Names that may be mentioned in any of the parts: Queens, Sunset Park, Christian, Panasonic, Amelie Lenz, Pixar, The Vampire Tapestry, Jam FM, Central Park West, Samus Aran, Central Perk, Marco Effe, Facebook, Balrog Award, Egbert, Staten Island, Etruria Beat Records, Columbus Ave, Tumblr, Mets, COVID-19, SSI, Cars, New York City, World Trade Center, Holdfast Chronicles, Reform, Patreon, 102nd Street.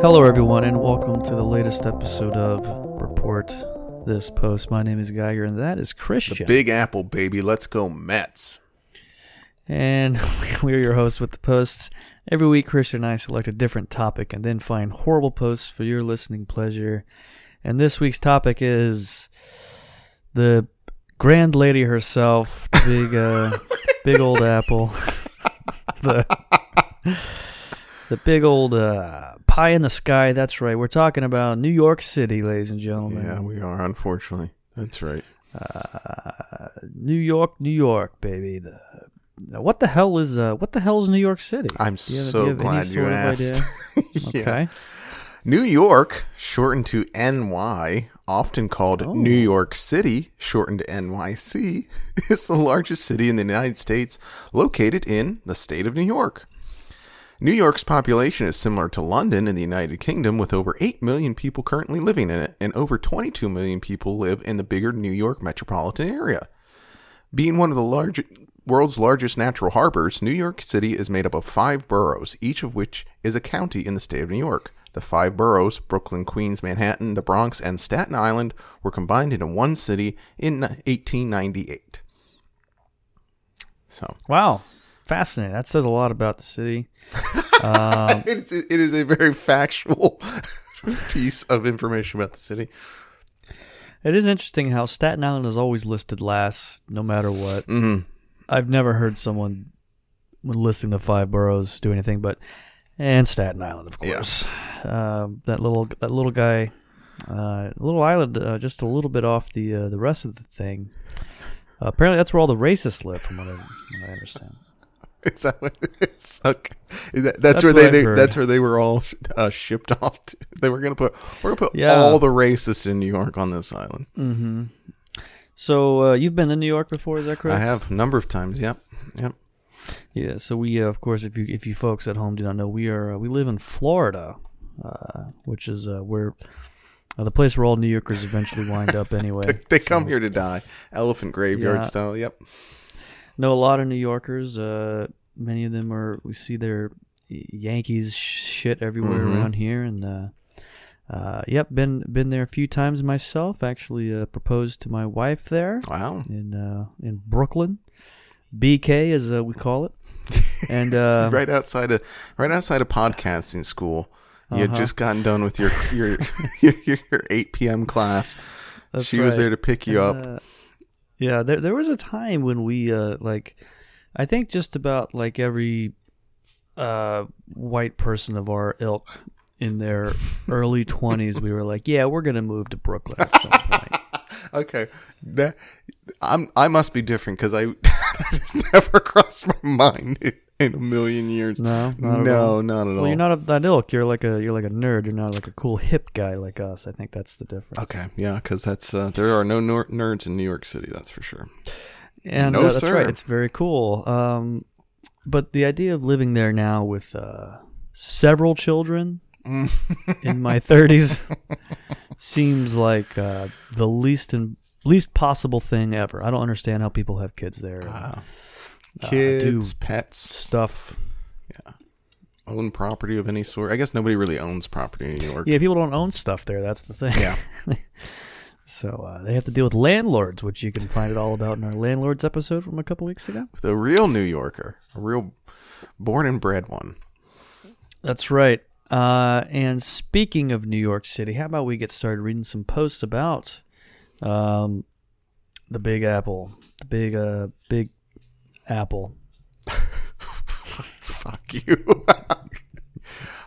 Hello everyone and welcome to the latest episode of Report This Post. My name is Geiger and that is Christian. The Big Apple, baby. Let's go Mets. And we are your hosts with the posts. Every week, Christian and I select a different topic and then find horrible posts for your listening pleasure. And this week's topic is the grand lady herself, big old apple, the big old pie in the sky. That's right. We're talking about New York City, ladies and gentlemen. Yeah, we are, unfortunately. That's right. New York, New York, baby. What the hell is New York City? I'm so glad you asked. Yeah. Okay. New York, shortened to NY, often called New York City, shortened to NYC, is the largest city in the United States, located in the state of New York. New York's population is similar to London in the United Kingdom, with over 8 million people currently living in it, and over 22 million people live in the bigger New York metropolitan area. Being one of the world's largest natural harbors, New York City is made up of 5 boroughs, each of which is a county in the state of New York. The 5 boroughs, Brooklyn, Queens, Manhattan, the Bronx, and Staten Island, were combined into one city in 1898. So, wow. Fascinating. That says a lot about the city. It is a very factual piece of information about the city. It is interesting how Staten Island is always listed last, no matter what. Mm-hmm. I've never heard someone, when listing the 5 boroughs, do anything but... And Staten Island, of course. Yeah. That little guy, little island, just a little bit off the rest of the thing. Apparently, that's where all the racists live, from what I understand. Is that what it is? Okay. That's where that's where they were all shipped off to. They were we're gonna put all the racists in New York on this island. Mm-hmm. So you've been in New York before, is that correct? I have a number of times. Yep. Yeah, so we, of course, if you folks at home do not know, we live in Florida, which is where the place where all New Yorkers eventually wind up anyway. they come here to die, elephant graveyard style. Yep. Know a lot of New Yorkers. Many of them are. We see their Yankees shit everywhere around here, and been there a few times myself. Actually, proposed to my wife there. Wow. In Brooklyn. BK, as we call it, and right outside of podcasting school, you had just gotten done with your 8 p.m. class. That's she right. was there to pick you up. There was a time when we I think just about like every white person of our ilk in their early 20s, we were like, yeah, we're gonna move to Brooklyn at some point. Okay, I must be different because I this never crossed my mind in a million years. No, not at all. Well, you're not of that ilk. You're like a nerd. You're not like a cool hip guy like us. I think that's the difference. Okay, yeah, because that's there are no nerds in New York City. That's for sure. And no, that's right. It's very cool. But the idea of living there now with several children in my 30s. Seems like the least possible thing ever. I don't understand how people have kids there. Kids, pets, stuff. Yeah, own property of any sort. I guess nobody really owns property in New York. Yeah, people don't own stuff there. That's the thing. Yeah. So they have to deal with landlords, which you can find it all about in our landlords episode from a couple weeks ago. With a real New Yorker, a real born and bred one. That's right. And speaking of New York City, how about we get started reading some posts about the Big Apple, the big apple. Fuck you.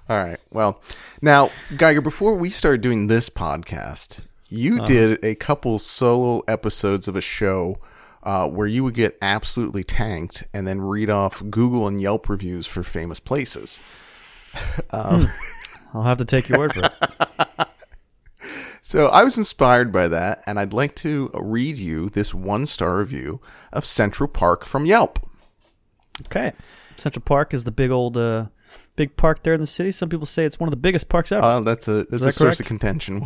All right. Well, now, Geiger, before we started doing this podcast, you did a couple solo episodes of a show where you would get absolutely tanked and then read off Google and Yelp reviews for famous places. I'll have to take your word for it. So I was inspired by that, and I'd like to read you this 1-star review of Central Park from Yelp. Okay. Central Park is the big old big park there in the city. Some people say it's one of the biggest parks ever. Oh, that's a source of contention.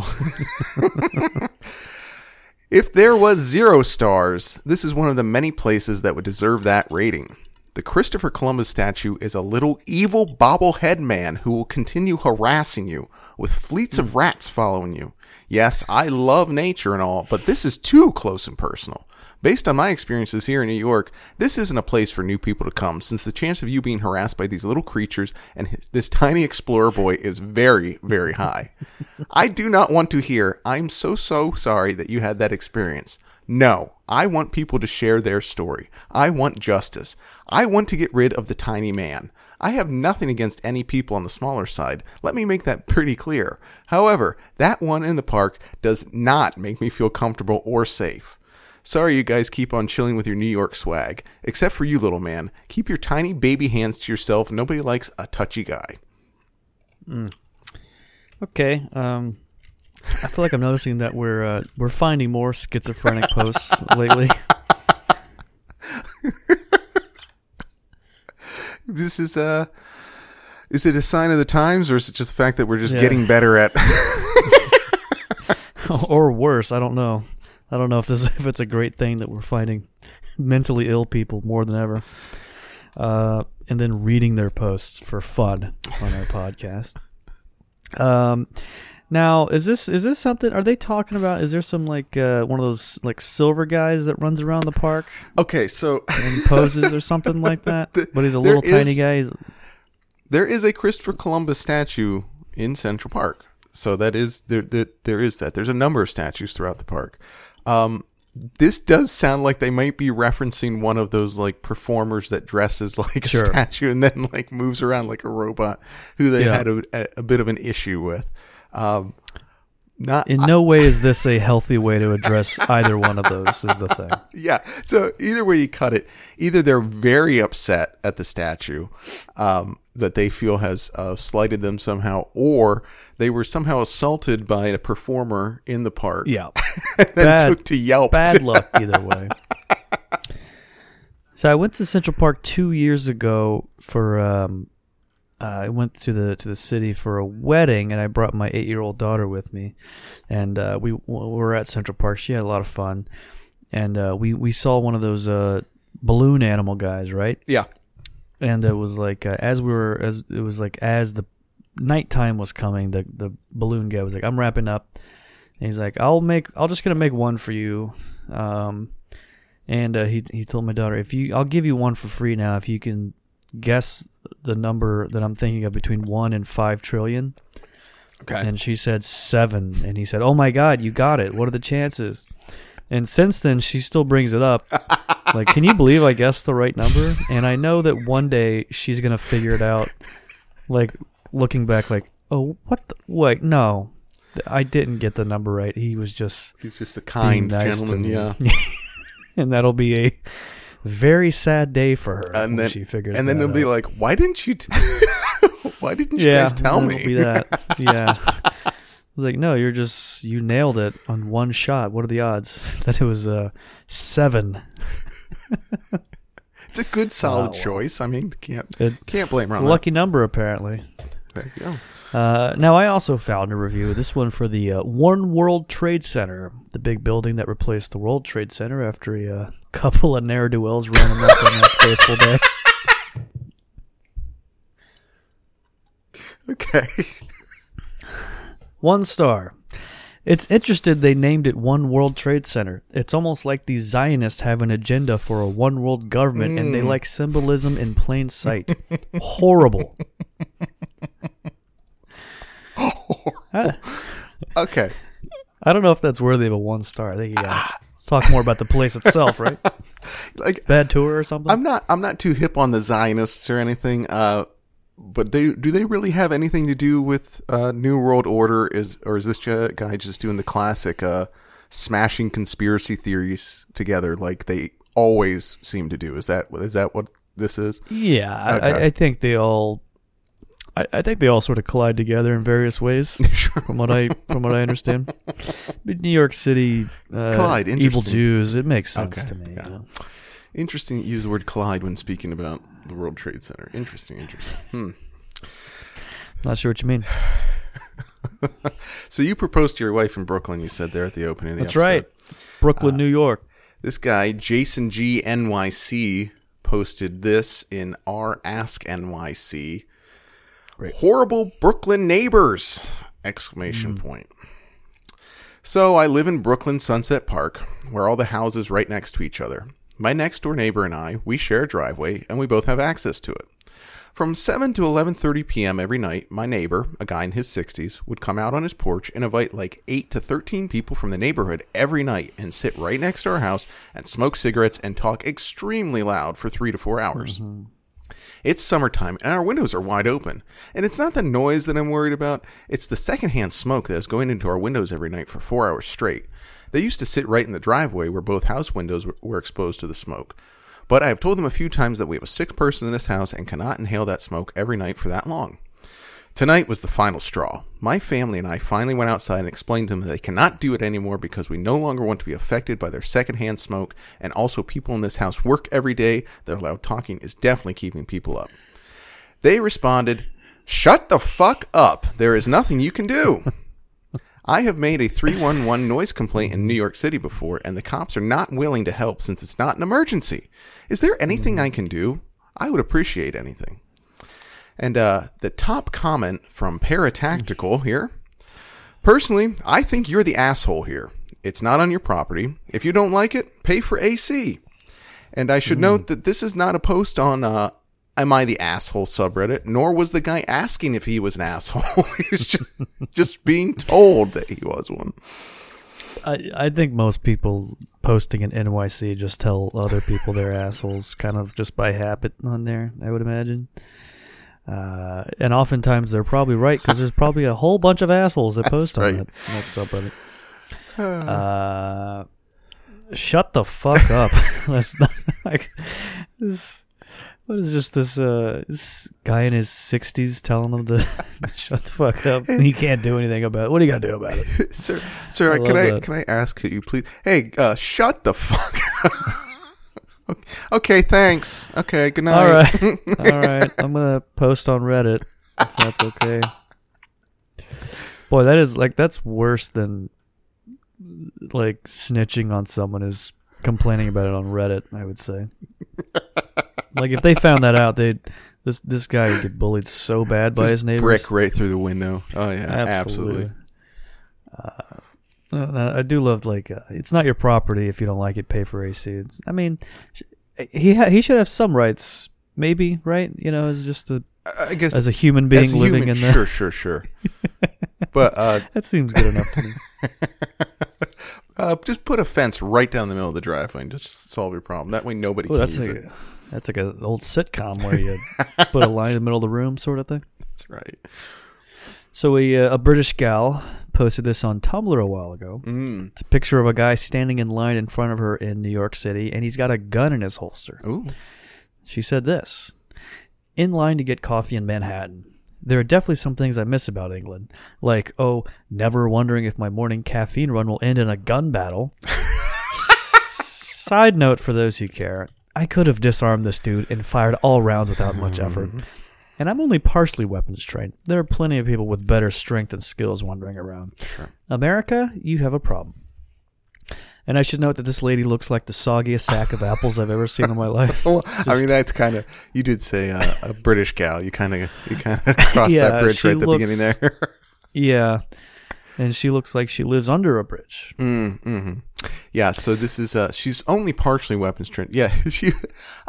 If there was 0 stars, this is one of the many places that would deserve that rating. The Christopher Columbus statue is a little evil bobblehead man who will continue harassing you with fleets of rats following you. Yes, I love nature and all, but this is too close and personal. Based on my experiences here in New York, this isn't a place for new people to come, since the chance of you being harassed by these little creatures and this tiny explorer boy is very, very high. I do not want to hear, I'm so sorry that you had that experience. No, I want people to share their story. I want justice. I want to get rid of the tiny man. I have nothing against any people on the smaller side. Let me make that pretty clear. However, that one in the park does not make me feel comfortable or safe. Sorry you guys keep on chilling with your New York swag. Except for you, little man. Keep your tiny baby hands to yourself. Nobody likes a touchy guy. Okay. I feel like I'm noticing that we're finding more schizophrenic posts lately. This is it a sign of the times, or is it just the fact that we're just getting better at... or worse, I don't know. I don't know if it's a great thing that we're finding mentally ill people more than ever. And then reading their posts for fun on our podcast. Now, is this something, are they talking about, is there some like one of those like silver guys that runs around the park? Okay, so. And poses or something like that? But he's a little tiny guy. There is a Christopher Columbus statue in Central Park. So that is, there is that. There's a number of statues throughout the park. This does sound like they might be referencing one of those like performers that dresses like a statue and then like moves around like a robot, who they had a bit of an issue with. No way is this a healthy way to address either one of those, is the thing. Yeah. So either way you cut it, either they're very upset at the statue that they feel has slighted them somehow, or they were somehow assaulted by a performer in the park. Yeah. And then took to Yelp. Bad luck either way. So I went to Central Park 2 years ago for... I went to the city for a wedding, and I brought my 8-year-old daughter with me, and we were at Central Park. She had a lot of fun, and we saw one of those balloon animal guys, right? Yeah. And it was like as the nighttime was coming, the balloon guy was like, "I'm wrapping up," and he's like, "I'm just gonna make one for you." And he told my daughter, "I'll give you one for free now if you can guess the number that I'm thinking of between 1 and 5 trillion." Okay. And she said 7. And he said, "Oh my God, you got it. What are the chances?" And since then, she still brings it up. Like, can you believe I guessed the right number? And I know that one day she's going to figure it out. Like, looking back, like, oh, what? No, I didn't get the number right. He's just a kind gentleman. Yeah. And that'll be a very sad day for her, and then she figures. And then they'll be like, "Why didn't you? Why didn't you guys tell me?" Be that. Yeah, I was like, "No, you nailed it on one shot. What are the odds that it was 7?" It's a good, solid choice. I mean, can't blame her. It's a lucky number, apparently. There you go. Now, I also found a review. This one for the One World Trade Center, the big building that replaced the World Trade Center after a couple of ne'er-do-wells ran them up on that fateful day. Okay. 1 star. It's interesting they named it One World Trade Center. It's almost like the Zionists have an agenda for a one-world government, and they like symbolism in plain sight. Horrible. Okay. I don't know if that's worthy of a 1 star. I think you gotta talk more about the place itself, right? Like bad tour or something. I'm not too hip on the Zionists or anything, but do they really have anything to do with New World Order? Is this guy just doing the classic smashing conspiracy theories together like they always seem to do? Is that what this is? Yeah, okay. I think they all. I think they all sort of collide together in various ways, from what I understand. New York City, collide, evil Jews, it makes sense to me. Yeah. You know? Interesting to use the word collide when speaking about the World Trade Center. Interesting. Not sure what you mean. So you proposed to your wife in Brooklyn, you said there at the opening of the episode. That's right. Brooklyn, New York. This guy, Jason G. NYC, posted this in r/AskNYC. Great. Horrible Brooklyn neighbors! Exclamation point. So I live in Brooklyn Sunset Park, where all the houses right next to each other. My next door neighbor and I, we share a driveway, and we both have access to it. From 7 to 11:30 p.m. every night, my neighbor, a guy in his 60s, would come out on his porch and invite like 8 to 13 people from the neighborhood every night and sit right next to our house and smoke cigarettes and talk extremely loud for 3 to 4 hours. Mm-hmm. It's summertime, and our windows are wide open. And it's not the noise that I'm worried about. It's the secondhand smoke that is going into our windows every night for 4 hours straight. They used to sit right in the driveway where both house windows were exposed to the smoke. But I have told them a few times that we have a sick person in this house and cannot inhale that smoke every night for that long. Tonight was the final straw. My family and I finally went outside and explained to them that they cannot do it anymore because we no longer want to be affected by their secondhand smoke, and also people in this house work every day. Their loud talking is definitely keeping people up. They responded, "Shut the fuck up. There is nothing you can do." I have made a 311 noise complaint in New York City before, and the cops are not willing to help since it's not an emergency. Is there anything I can do? I would appreciate anything. And the top comment from Paratactical here. Personally, I think you're the asshole here. It's not on your property. If you don't like it, pay for AC. And I should note that this is not a post on Am I the Asshole subreddit, nor was the guy asking if he was an asshole. He was just being told that he was one. I think most people posting in NYC just tell other people they're assholes kind of just by habit on there, I would imagine. And oftentimes they're probably right because there's probably a whole bunch of assholes that post on that subreddit. Shut the fuck up. That's not like this. What is just this guy in his 60s telling them to shut the fuck up? You can't do anything about it. What are you gonna do about it, sir? Sir, can I ask you please? Hey, shut the fuck up. Okay, thanks. Okay, good night. All right. I'm gonna post on Reddit if that's okay. Boy, that is that's worse than like snitching on someone is complaining about it on Reddit, I would say. Like if they found that out, this guy would get bullied so bad by his neighbors. Brick right through the window. Oh yeah, absolutely. I do love it's not your property. If you don't like it, pay for AC. He should have some rights, maybe, right? You know, as just as a human being living in there. Sure. But that seems good enough to me. Just put a fence right down the middle of the driveway and just solve your problem. That way, nobody can use it. That's like an old sitcom where you put a line in the middle of the room, sort of thing. That's right. So a British gal posted this on Tumblr a while ago. It's a picture of a guy standing in line in front of her in New York City, and he's got a gun in his holster. Ooh. She said this: in line to get coffee in Manhattan. There are definitely some things I miss about England, like, never wondering if my morning caffeine run will end in a gun battle. Side note for those who care, I could have disarmed this dude and fired all rounds without much effort. And I'm only partially weapons trained. There are plenty of people with better strength and skills wandering around. Sure. America, you have a problem. And I should note that this lady looks like the soggiest sack of apples I've ever seen in my life. That's kind of, you did say a British gal. You kind of crossed that bridge right at the beginning there. Yeah. And she looks like she lives under a bridge. Yeah, so this is, she's only partially weapons trained. Yeah,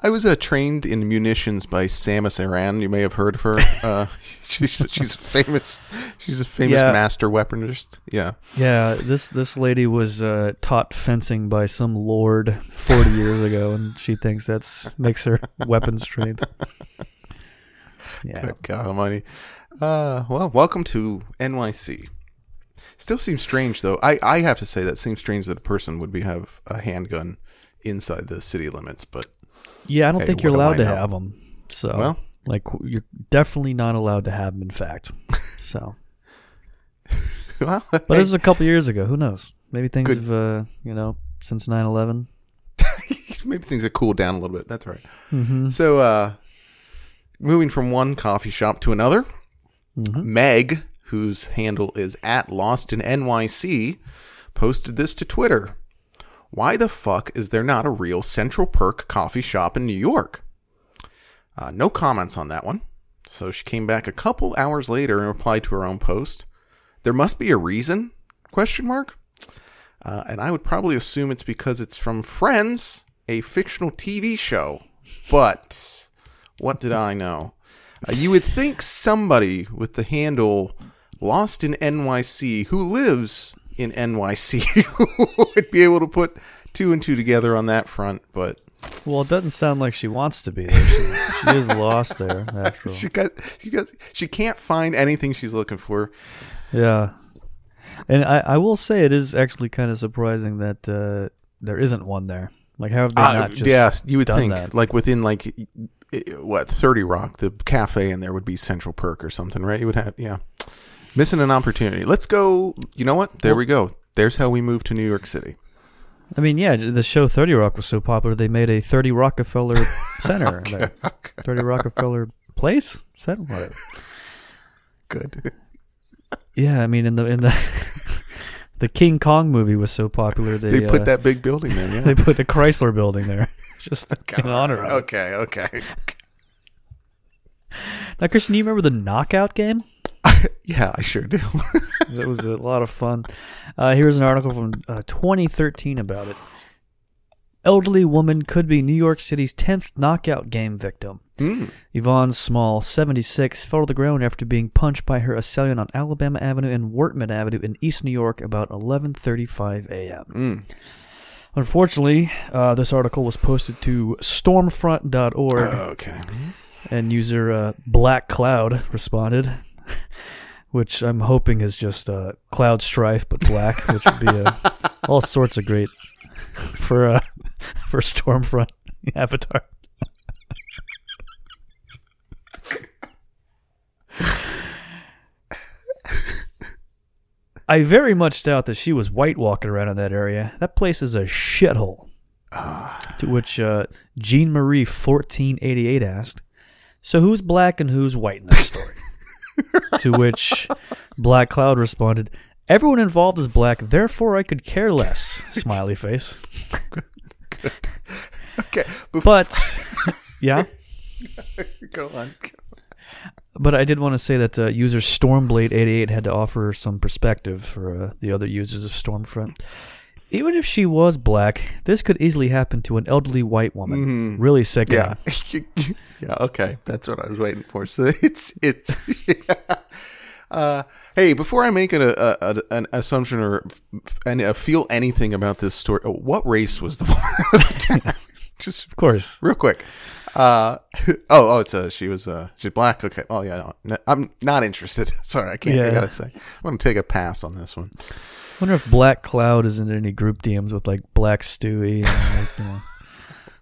I was trained in munitions by Samus Aran. You may have heard of her. She's a famous master weaponist. Yeah. Yeah, this lady was taught fencing by some lord 40 years ago, and she thinks that makes her weapons trained. Yeah. Good God almighty. Well, welcome to NYC. Still seems strange, though. I have to say that seems strange that a person would have a handgun inside the city limits. But yeah, I don't think you're allowed to have them. So, you're definitely not allowed to have them. In fact, so. But this was a couple years ago. Who knows? Maybe things have, since 9/11. Maybe things have cooled down a little bit. That's right. Mm-hmm. So, moving from one coffee shop to another, Meg, whose handle is @LostInNYC, posted this to Twitter. Why the fuck is there not a real Central Perk coffee shop in New York? No comments on that one. So she came back a couple hours later and replied to her own post. There must be a reason? ? And I would probably assume it's because it's from Friends, a fictional TV show. But what did I know? You would think somebody with the handle Lost in NYC who lives in NYC would be able to put two and two together on that front, but... Well, it doesn't sound like she wants to be there. She is lost there, after all. She can't find anything she's looking for. Yeah. And I will say it is actually kind of surprising that there isn't one there. Like, how have they not just yeah, you would think. That? Like, within, like, what, 30 Rock, the cafe in there would be Central Perk or something, right? You would have, yeah. Missing an opportunity. Let's go. You know what? There we go. There's how we moved to New York City. I mean, yeah, the show 30 Rock was so popular, they made a 30 Rockefeller Center. Okay, there. Okay. 30 Rockefeller Place? Center? Whatever. Good. Yeah, I mean, in the the King Kong movie was so popular, they put that big building there, yeah. They put the Chrysler building there, just in honor of it. Okay. Now, Christian, do you remember the knockout game? Yeah, I sure do. It was a lot of fun. Here's an article from 2013 about it. Elderly woman could be New York City's 10th knockout game victim. Yvonne Small, 76, fell to the ground after being punched by her assailant on Alabama Avenue and Wortman Avenue in East New York about 11:35 a.m. Unfortunately, this article was posted to stormfront.org. Okay. And user Black Cloud responded, which I'm hoping is just Cloud Strife, but black, which would be all sorts of great for Stormfront Avatar. I very much doubt that she was white walking around in that area. That place is a shithole. To which Jean Marie 1488 asked, "So who's black and who's white in this story?" To which Black Cloud responded, "Everyone involved is black, therefore I could care less." Smiley face. Good. Okay. But, yeah. Go on. But I did want to say that user Stormblade88 had to offer some perspective for the other users of Stormfront. Even if she was black, this could easily happen to an elderly white woman. Really sickening. Yeah. Yeah, okay. That's what I was waiting for. So it's yeah. Hey, before I make an assumption or feel anything about this story, what race was the woman? Just of course, real quick. She's black. Okay. Oh yeah, no, I'm not interested. Sorry, I can't. Yeah. I gotta say, I'm gonna take a pass on this one. I wonder if Black Cloud is in any group DMs with like Black Stewie and like, you know,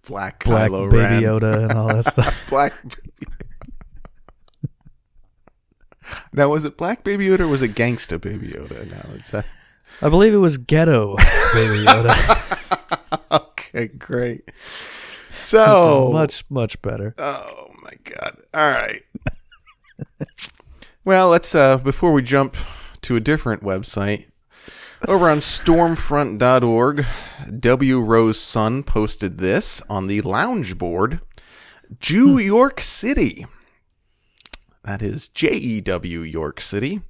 Black Kylo Baby Ren. Yoda and all that stuff. Black. Now, was it Black Baby Yoda or was it Gangsta Baby Yoda? Now it's that. I believe it was Ghetto Baby Yoda. Okay, great. So much better. Oh my God! All right. Well, let's before we jump to a different website. Over on stormfront.org, W. Rose Sun posted this on the lounge board, Jew York City. That is J-E-W York City.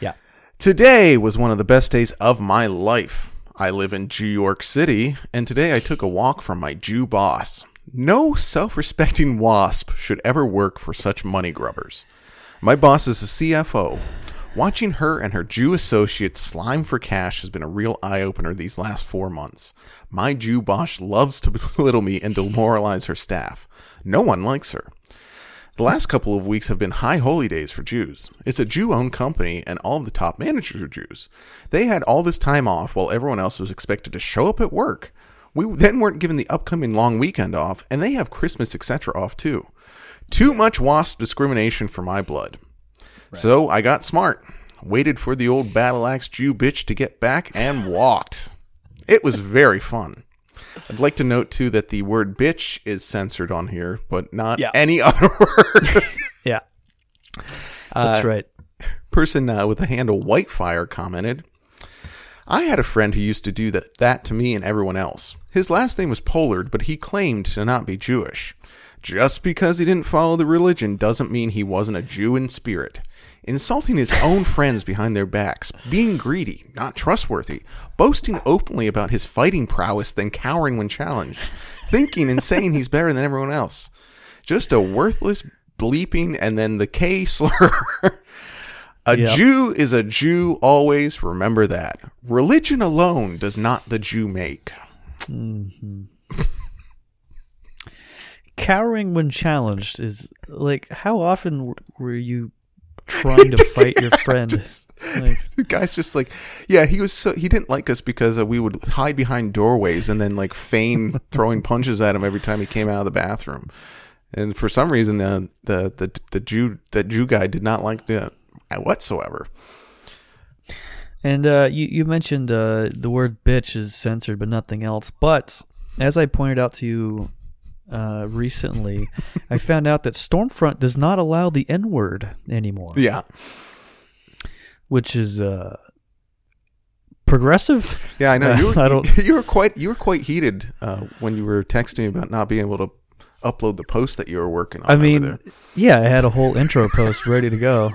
Yeah. Today was one of the best days of my life. I live in Jew York City, and today I took a walk from my Jew boss. No self-respecting wasp should ever work for such money grubbers. My boss is a CFO. Watching her and her Jew associates slime for cash has been a real eye-opener these last 4 months. My Jew boss loves to belittle me and demoralize her staff. No one likes her. The last couple of weeks have been high holy days for Jews. It's a Jew-owned company, and all of the top managers are Jews. They had all this time off while everyone else was expected to show up at work. We then weren't given the upcoming long weekend off, and they have Christmas, etc. off too. Too much WASP discrimination for my blood. So I got smart, waited for the old battle axe Jew bitch to get back, and walked. It was very fun. I'd like to note, too, that the word bitch is censored on here, but not any other word. Yeah. That's right. Person with the handle Whitefire commented, I had a friend who used to do that to me and everyone else. His last name was Pollard, but he claimed to not be Jewish. Just because he didn't follow the religion doesn't mean he wasn't a Jew in spirit. Insulting his own friends behind their backs, being greedy, not trustworthy, boasting openly about his fighting prowess, then cowering when challenged, thinking and saying he's better than everyone else. Just a worthless bleeping and then the K slur. Jew is a Jew always, remember that. Religion alone does not the Jew make. Mm-hmm. Cowering when challenged is like, how often were you trying to fight your friend? The guy's just like, yeah, he was so, he didn't like us because we would hide behind doorways and then like feign throwing punches at him every time he came out of the bathroom. And for some reason, the Jew guy did not like that whatsoever. And you mentioned the word bitch is censored, but nothing else. But as I pointed out to you recently, I found out that Stormfront does not allow the N-word anymore. Yeah. Which is progressive. Yeah, I know. You were quite heated when you were texting me about not being able to upload the post that you were working on. I mean, over there. Yeah, I had a whole intro post ready to go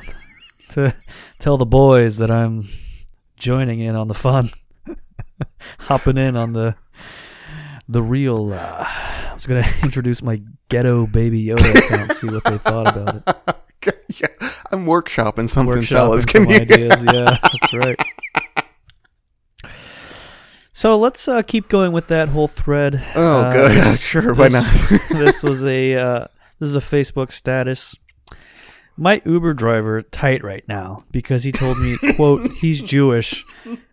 to tell the boys that I'm joining in on the fun. Hopping in on the real... I was going to introduce my ghetto Baby Yoda account, see what they thought about it. Yeah, I'm workshopping something, fellas. Can some you? Ideas. Yeah, that's right. So let's keep going with that whole thread. Oh, good. Sure, why not? This is a Facebook status. My Uber driver tight right now because he told me, quote, he's Jewish.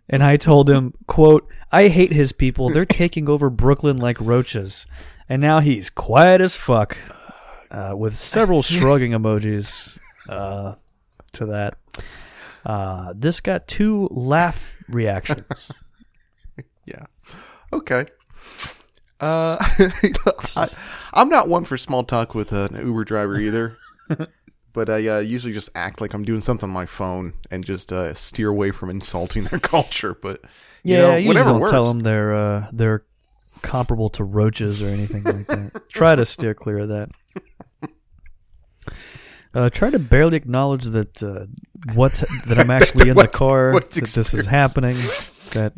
And I told him, quote, I hate his people. They're taking over Brooklyn like roaches. And now he's quiet as fuck with several shrugging emojis to that. This got 2 laugh reactions. Yeah. Okay. I'm not one for small talk with an Uber driver either. But I usually just act like I'm doing something on my phone and just steer away from insulting their culture. But you just don't tell them they're comparable to roaches or anything like that. Try to steer clear of that. Try to barely acknowledge that that I'm actually in the car, that this is happening. That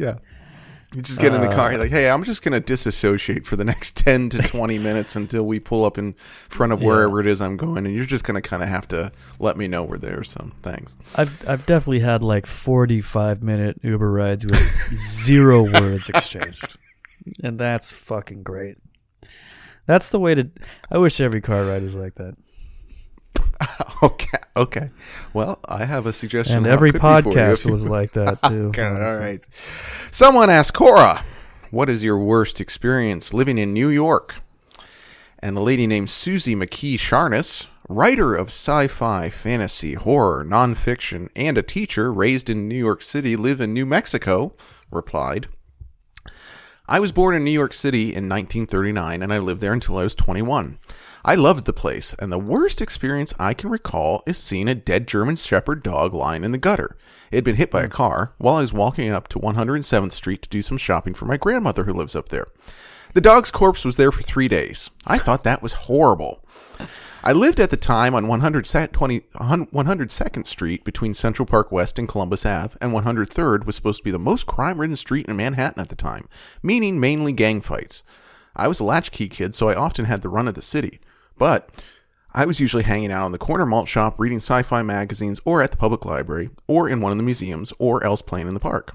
you just get in the car. You're like, hey, I'm just going to disassociate for the next 10 to 20 minutes until we pull up in front of wherever it is I'm going. And you're just going to kind of have to let me know we're there. So thanks. I've definitely had like 45-minute Uber rides with 0 words exchanged. And that's fucking great. That's the way to... I wish every car ride was like that. Okay. Well, I have a suggestion. And every podcast was like that, too. Okay, all right. Someone asked Cora, what is your worst experience living in New York? And a lady named Susie McKee Charnis, writer of sci-fi, fantasy, horror, nonfiction, and a teacher raised in New York City, live in New Mexico, replied, I was born in New York City in 1939, and I lived there until I was 21. I loved the place, and the worst experience I can recall is seeing a dead German Shepherd dog lying in the gutter. It had been hit by a car while I was walking up to 107th Street to do some shopping for my grandmother who lives up there. The dog's corpse was there for 3 days. I thought that was horrible. I lived at the time on 102nd Street between Central Park West and Columbus Ave, and 103rd was supposed to be the most crime-ridden street in Manhattan at the time, meaning mainly gang fights. I was a latchkey kid, so I often had the run of the city, but I was usually hanging out in the corner malt shop, reading sci-fi magazines, or at the public library, or in one of the museums, or else playing in the park.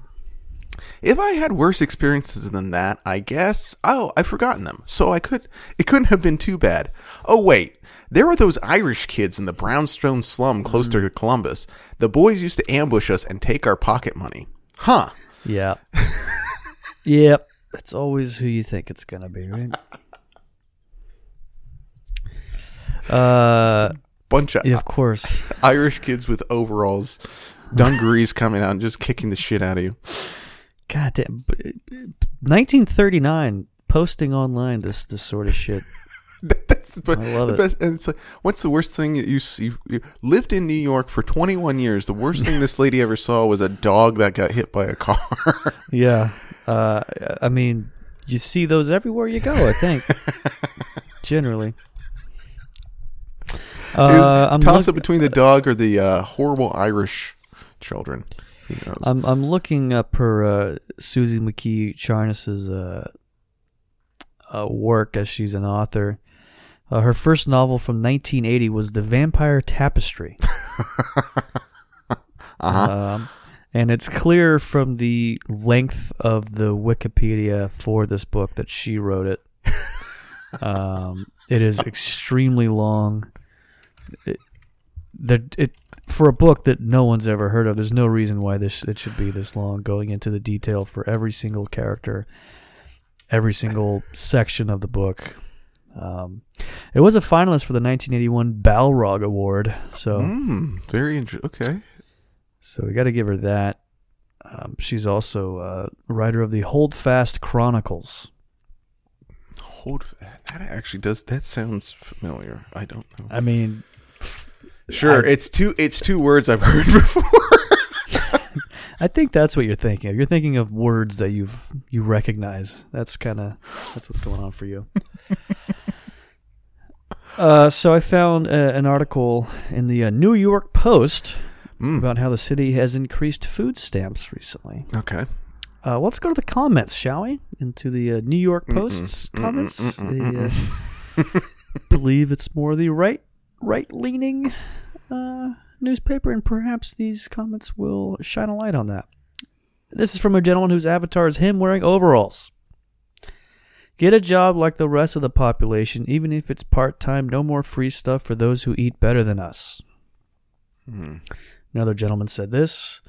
If I had worse experiences than that, I guess, I've forgotten them, so it couldn't have been too bad. Oh, wait. There were those Irish kids in the brownstone slum close to Columbus. The boys used to ambush us and take our pocket money. Huh. Yeah. Yep. That's always who you think it's going to be, right? Bunch of... Yeah, of course. Irish kids with overalls, dungarees coming out and just kicking the shit out of you. God damn. 1939, posting online this sort of shit. That's the best. I love it. Best. And it's like, what's the worst thing that you lived in New York for 21 years? The worst thing this lady ever saw was a dog that got hit by a car. Yeah. I mean, you see those everywhere you go, I think. Generally. Toss up between the dog or the horrible Irish children. Who knows? I'm looking up her Susie McKee Charnis's work, as she's an author. Her first novel from 1980 was *The Vampire Tapestry*. And it's clear from the length of the Wikipedia for this book that she wrote it. It is extremely long. For a book that no one's ever heard of, there's no reason why it should be this long, going into the detail for every single character, every single section of the book. It was a finalist for the 1981 Balrog Award. So very interesting. Okay. So we got to give her that. She's also a writer of the Holdfast Chronicles. That actually does. That sounds familiar. I don't know. I mean, sure. It's two words I've heard before. I think that's what you're thinking of. You're thinking of words that you recognize. That's what's going on for you. So I found an article in the New York Post. About how the city has increased food stamps recently. Okay. Let's go to the comments, shall we? Into the New York Post's comments. Believe it's more the right-leaning newspaper, and perhaps these comments will shine a light on that. This is from a gentleman whose avatar is him wearing overalls. Get a job like the rest of the population, even if it's part-time. No more free stuff for those who eat better than us. Hmm. Another gentleman said this: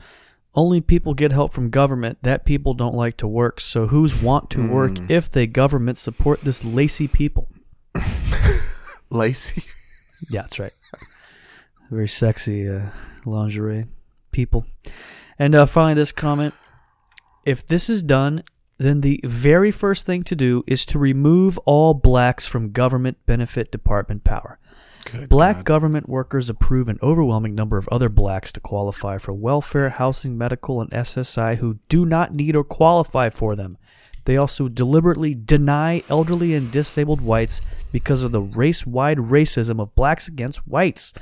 only people get help from government. That people don't like to work. So who's want to work if they government support this lazy people? Lazy? Yeah, that's right. Very sexy lingerie people. And finally this comment: if this is done, then the very first thing to do is to remove all blacks from government benefit department power. Good Black God. Government workers approve an overwhelming number of other blacks to qualify for welfare, housing, medical, and SSI who do not need or qualify for them. They also deliberately deny elderly and disabled whites because of the race-wide racism of blacks against whites.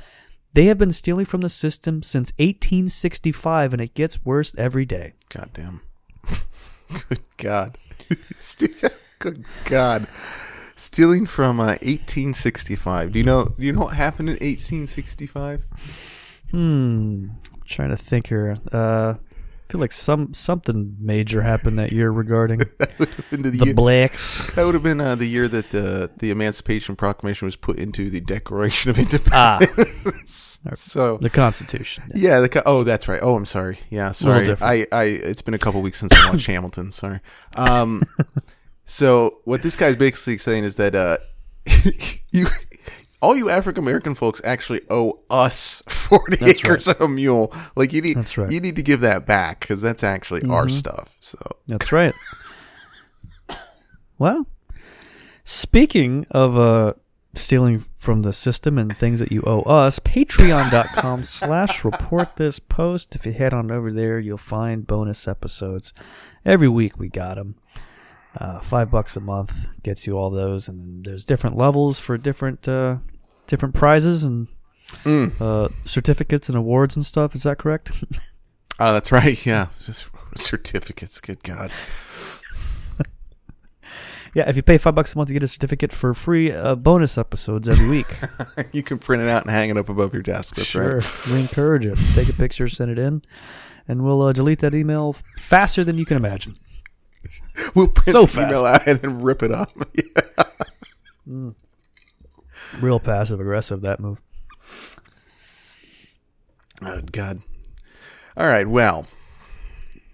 They have been stealing from the system since 1865, and it gets worse every day. Goddamn. Good God. Good God. Stealing from 1865. Do you know what happened in 1865? I'm trying to think here. I feel like something major happened that year regarding the blacks. That would have been the year that the Emancipation Proclamation was put into the Declaration of Independence. So the Constitution. Yeah. That's right. Oh, I'm sorry. Yeah, sorry. It's been a couple weeks since I watched Hamilton. Sorry. So what this guy's basically saying is that all you African American folks actually owe us 40 that's acres right. of a mule. Like you need, that's right. You need to give that back because that's actually our stuff. So that's right. Well, speaking of stealing from the system and things that you owe us, patreon.com/reportthispost. If you head on over there, you'll find bonus episodes every week. We got them. $5 a month gets you all those, and there's different levels for different prizes and certificates and awards and stuff. Is that correct? Oh, that's right. Yeah, just certificates. Good God. Yeah, if you pay $5 a month, you get a certificate for free. Bonus episodes every week. You can print it out and hang it up above your desk. That's sure. Right. We encourage it. Take a picture, send it in, and we'll delete that email faster than you can imagine. We'll print the email out and then rip it up. Yeah. Real passive aggressive, that move. Oh, God. All right, well,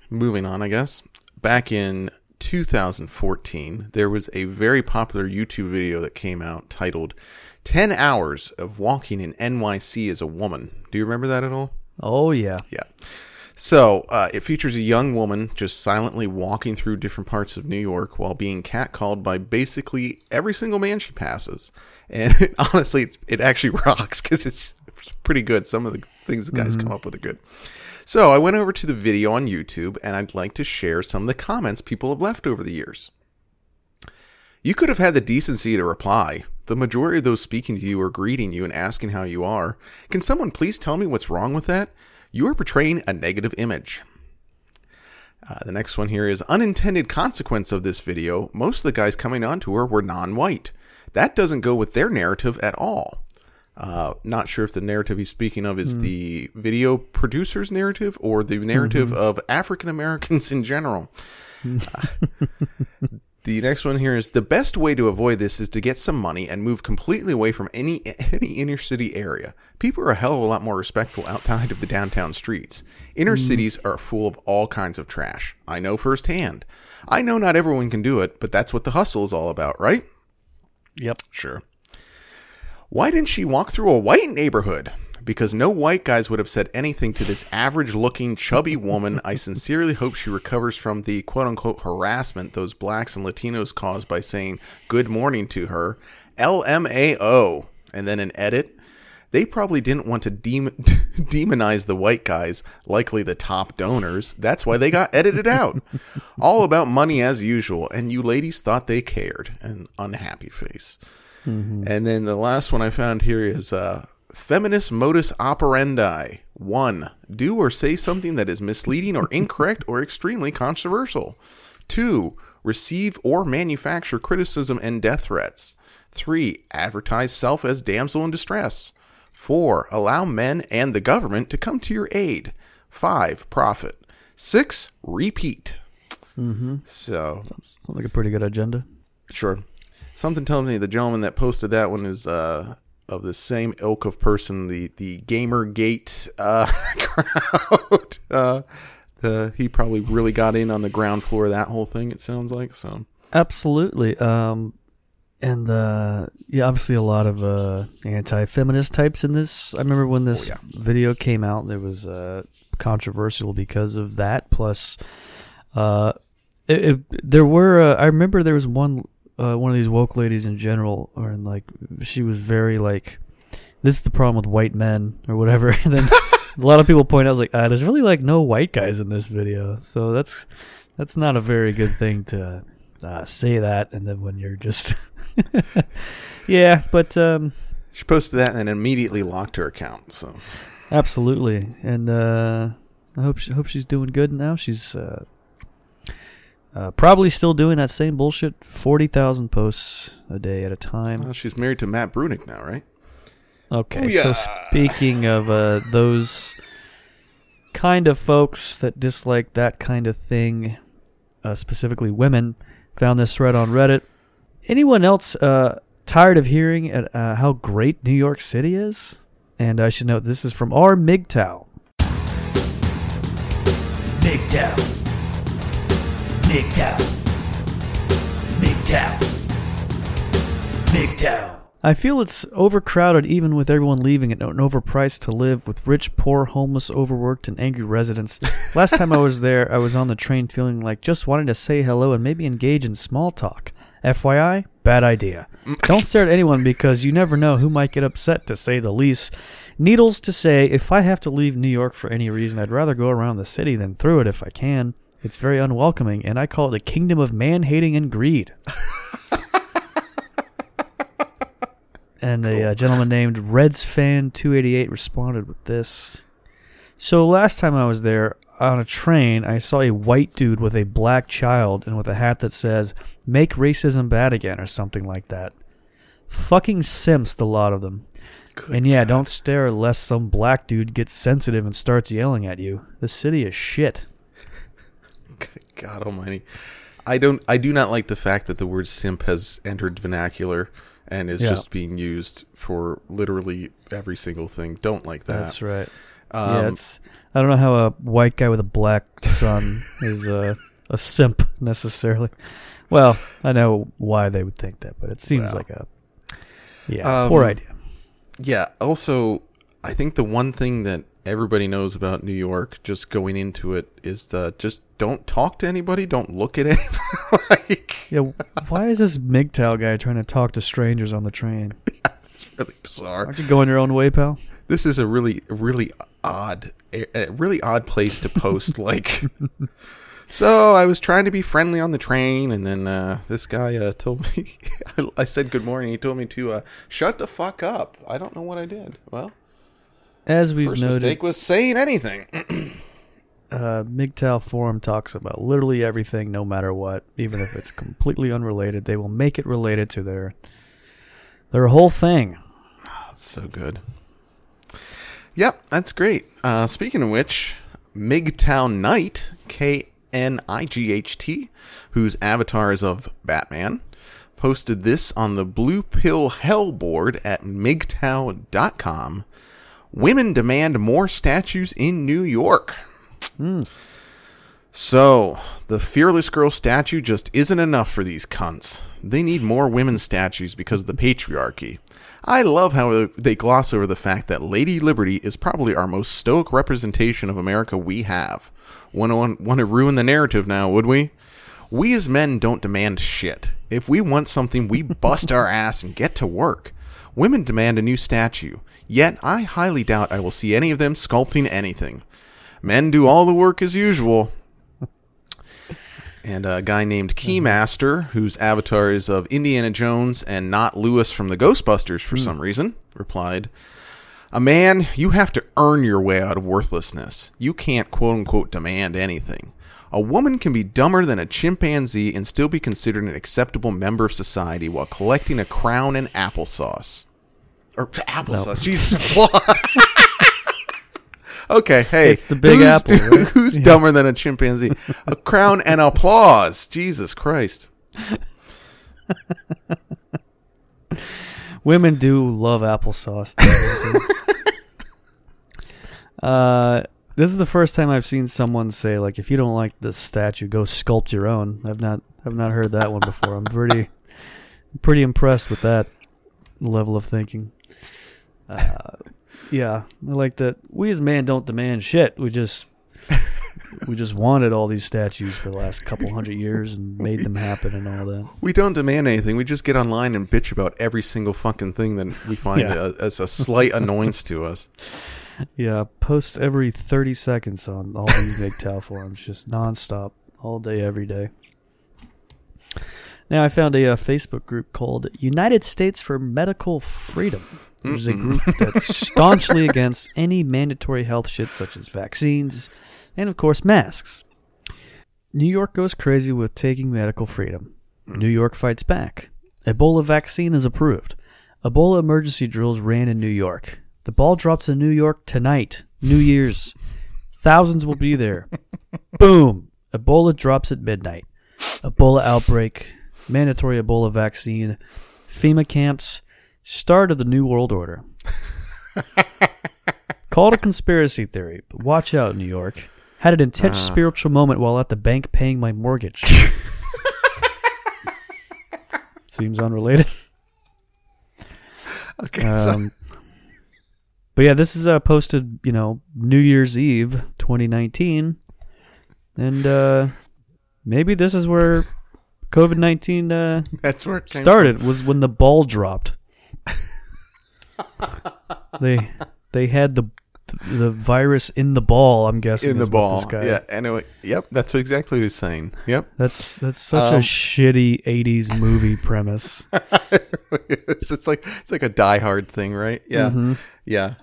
moving on, I guess. Back in 2014, there was a very popular YouTube video that came out titled 10 Hours of Walking in NYC as a Woman. Do you remember that at all? Oh, yeah. Yeah. So it features a young woman just silently walking through different parts of New York while being catcalled by basically every single man she passes. And honestly, it actually rocks because it's pretty good. Some of the things the guys come up with are good. So I went over to the video on YouTube, and I'd like to share some of the comments people have left over the years. You could have had the decency to reply. The majority of those speaking to you are greeting you and asking how you are. Can someone please tell me what's wrong with that? You are portraying a negative image. The next one here is unintended consequence of this video. Most of the guys coming on tour were non-white. That doesn't go with their narrative at all. Not sure if the narrative he's speaking of is the video producer's narrative or the narrative of African Americans in general. The next one here is the best way to avoid this is to get some money and move completely away from any inner city area. People are a hell of a lot more respectful outside of the downtown streets. Inner cities are full of all kinds of trash. I know firsthand. I know not everyone can do it, but that's what the hustle is all about, right? Yep. Sure. Why didn't she walk through a white neighborhood? Because no white guys would have said anything to this average-looking, chubby woman. I sincerely hope she recovers from the quote-unquote harassment those blacks and Latinos caused by saying good morning to her. LMAO. And then an edit. They probably didn't want to demonize the white guys, likely the top donors. That's why they got edited out. All about money as usual. And you ladies thought they cared. An unhappy face. And then the last one I found here is feminist modus operandi. 1. Do or say something that is misleading or incorrect or extremely controversial. 2. Receive or manufacture criticism and death threats. 3. Advertise self as damsel in distress. 4. Allow men and the government to come to your aid. 5. Profit. 6. Repeat. So sounds like a pretty good agenda. Sure. Something tells me the gentleman that posted that one is of the same ilk of person, the Gamergate crowd. He probably really got in on the ground floor of that whole thing, it sounds like. So absolutely. Yeah, obviously a lot of anti-feminist types in this. I remember when this video came out, it was controversial because of that. Plus, there were I remember there was one of these woke ladies in general, or in like, she was very like, this is the problem with white men or whatever. And then a lot of people point out, I was like, there's really like no white guys in this video. So that's not a very good thing to say that. And then when you're just, she posted that and then immediately locked her account. So absolutely. And, I hope she's doing good now. She's, probably still doing that same bullshit, 40,000 posts a day at a time. Well, she's married to Matt Brunick now, right? Okay, so speaking of those kind of folks that dislike that kind of thing, specifically women, found this thread on Reddit. Anyone else tired of hearing how great New York City is? And I should note, this is from r/MGTOW. MGTOW. MGTOW. MGTOW. MGTOW. I feel it's overcrowded even with everyone leaving it, and overpriced to live with rich, poor, homeless, overworked, and angry residents. Last time I was there, I was on the train feeling like just wanting to say hello and maybe engage in small talk. FYI, bad idea. Don't stare at anyone because you never know who might get upset, to say the least. Needless to say, if I have to leave New York for any reason, I'd rather go around the city than through it if I can. It's very unwelcoming, and I call it the kingdom of man-hating and greed. And cool. A gentleman named RedsFan288 responded with this. So last time I was there, on a train, I saw a white dude with a black child and with a hat that says, "Make racism bad again," or something like that. Fucking simps, the lot of them. Good and God. Don't stare lest some black dude gets sensitive and starts yelling at you. The city is shit. God almighty. I do not like the fact that the word simp has entered vernacular and is just being used for literally every single thing. Don't like that. That's right. I don't know how a white guy with a black son is a simp necessarily. Well, I know why they would think that, but it seems like a poor idea. Yeah. Also, I think the one thing that everybody knows about New York just going into it is just don't talk to anybody, don't look at anybody. Why is this MGTOW guy trying to talk to strangers on the train? It's really bizarre. Aren't you going your own way, pal? This is a really, really odd place to post like So I was trying to be friendly on the train, and then this guy told me, I said good morning. He told me to shut the fuck up. I don't know what I did. Well, as we've noted, first mistake was saying anything. MGTOW forum talks about literally everything, no matter what, even if it's completely unrelated. They will make it related to their whole thing. Oh, that's so good. Yep, that's great. Speaking of which, MGTOW Knight, KNIGHT, whose avatar is of Batman, posted this on the Blue Pill Hell board at MGTOW.com. Women demand more statues in New York. Mm. So the Fearless Girl statue just isn't enough for these cunts. They need more women statues because of the patriarchy. I love how they gloss over the fact that Lady Liberty is probably our most stoic representation of America we have. Want to ruin the narrative now, would we? We as men don't demand shit. If we want something, we bust our ass and get to work. Women demand a new statue, yet I highly doubt I will see any of them sculpting anything. Men do all the work as usual. And a guy named Keymaster, whose avatar is of Indiana Jones and not Lewis from the Ghostbusters for some reason, replied, "A man, you have to earn your way out of worthlessness. You can't, quote-unquote, demand anything. A woman can be dumber than a chimpanzee and still be considered an acceptable member of society while collecting a crown and applesauce." Or applesauce. Nope. Jesus. Okay, hey, it's the big apple. Right? Who's dumber than a chimpanzee? A crown and applause. Jesus Christ. Women do love applesauce. This is the first time I've seen someone say, like, if you don't like this statue, go sculpt your own. I've not heard that one before. I'm pretty impressed with that level of thinking. Yeah, I like that. We as men don't demand shit. We just wanted all these statues for the last couple hundred years and made them happen and all that. We don't demand anything. We just get online and bitch about every single fucking thing that we find as a slight annoyance to us. Yeah, post every 30 seconds on all these MGTOW forums, just nonstop, all day, every day. Now, I found a Facebook group called United States for Medical Freedom, which is a group that's staunchly against any mandatory health shit such as vaccines and, of course, masks. New York goes crazy with taking medical freedom. New York fights back. Ebola vaccine is approved. Ebola emergency drills ran in New York. The ball drops in New York tonight, New Year's. Thousands will be there. Boom. Ebola drops at midnight. Ebola outbreak. Mandatory Ebola vaccine, FEMA camps, start of the New World Order. Call it a conspiracy theory, but watch out, New York. Had an intense spiritual moment while at the bank paying my mortgage. Seems unrelated. Okay, but yeah, this is posted, New Year's Eve 2019, and maybe this is where COVID-19 that's where it started from. Was when the ball dropped. They had the virus in the ball, I'm guessing. In the ball, yeah. Anyway, yep, that's exactly what he's saying. Yep. That's such a shitty 80s movie premise. It's like a Die Hard thing, right? Yeah. Mm-hmm. Yeah.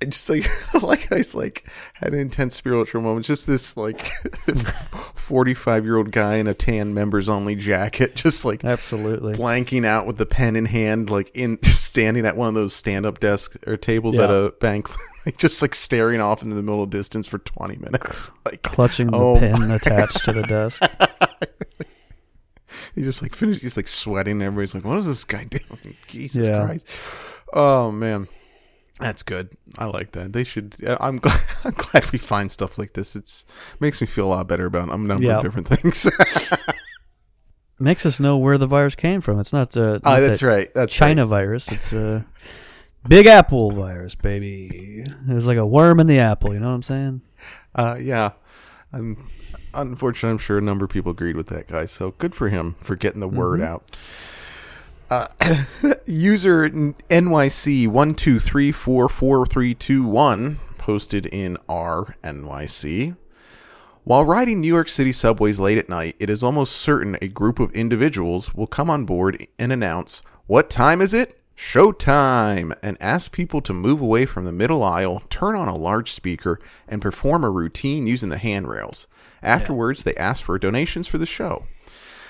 Just like I had an intense spiritual moment. Just this 45-year-old guy in a tan members-only jacket, just absolutely blanking out with the pen in hand, standing at one of those stand-up desks or tables at a bank, just staring off into the middle distance for 20 minutes, clutching the pen attached to the desk. He just finished. He's sweating. Everybody's like, "What is this guy doing?" Jesus Christ! Oh man. That's good. I like that. They should. I'm glad we find stuff like this. It makes me feel a lot better about a number of different things. Makes us know where the virus came from. It's not. That's right. That's China virus. It's a Big Apple virus, baby. It was like a worm in the apple. You know what I'm saying? Yeah. Unfortunately, I'm sure a number of people agreed with that guy. So good for him for getting the word out. User NYC123444321 posted in r/MGTOW, While riding New York City subways late at night, it is almost certain a group of individuals will come on board and announce, "What time is it? Showtime!" and ask people to move away from the middle aisle, turn on a large speaker, and perform a routine using the handrails. Afterwards, they ask for donations for the show.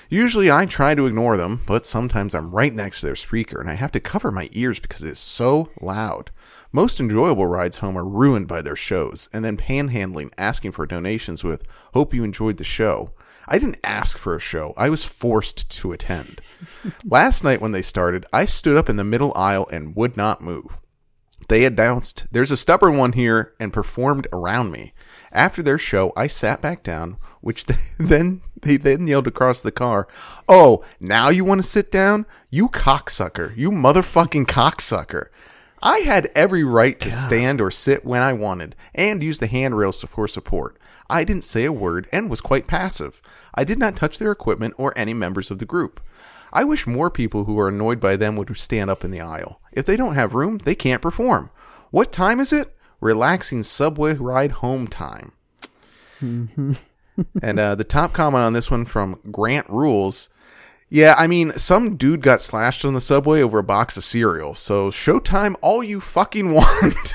Usually I try to ignore them, but sometimes I'm right next to their speaker and I have to cover my ears because it's so loud. Most enjoyable rides home are ruined by their shows and then panhandling, asking for donations with, "Hope you enjoyed the show." I didn't ask for a show. I was forced to attend. Last night when they started, I stood up in the middle aisle and would not move. They announced, "There's a stubborn one here," and performed around me. After their show, I sat back down, which they then yelled across the car, "Oh, now you want to sit down? You cocksucker. You motherfucking cocksucker." I had every right to stand or sit when I wanted and use the handrails for support. I didn't say a word and was quite passive. I did not touch their equipment or any members of the group. I wish more people who are annoyed by them would stand up in the aisle. If they don't have room, they can't perform. What time is it? Relaxing subway ride home time. And the top comment on this one from Grant Rules. Yeah, I mean, some dude got slashed on the subway over a box of cereal. So showtime all you fucking want.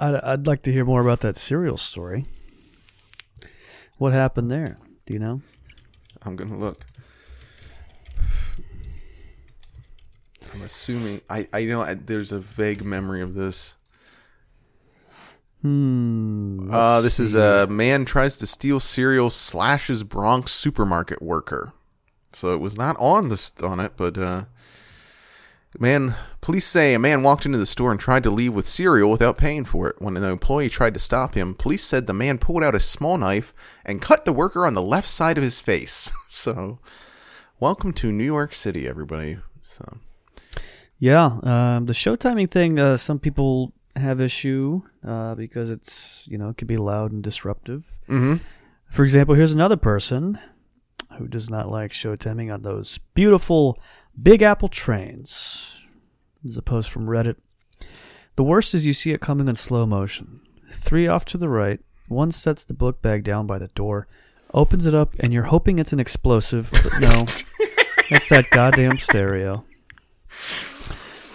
I'd like to hear more about that cereal story. What happened there? Do you know? I'm going to look. I'm assuming. I know there's a vague memory of this. This is a man tries to steal cereal, slashes Bronx supermarket worker. So it was not on it, but man, police say a man walked into the store and tried to leave with cereal without paying for it. When an employee tried to stop him, police said the man pulled out a small knife and cut the worker on the left side of his face. So welcome to New York City, everybody. So yeah, the show timing thing, some people have issue because it's, you know, it can be loud and disruptive. For example, here's another person who does not like show timing on those beautiful Big Apple trains. This is a post from Reddit. The worst is you see it coming in slow motion. Three off to the right, one sets the book bag down by the door, opens it up, and you're hoping it's an explosive, but no, it's that goddamn stereo.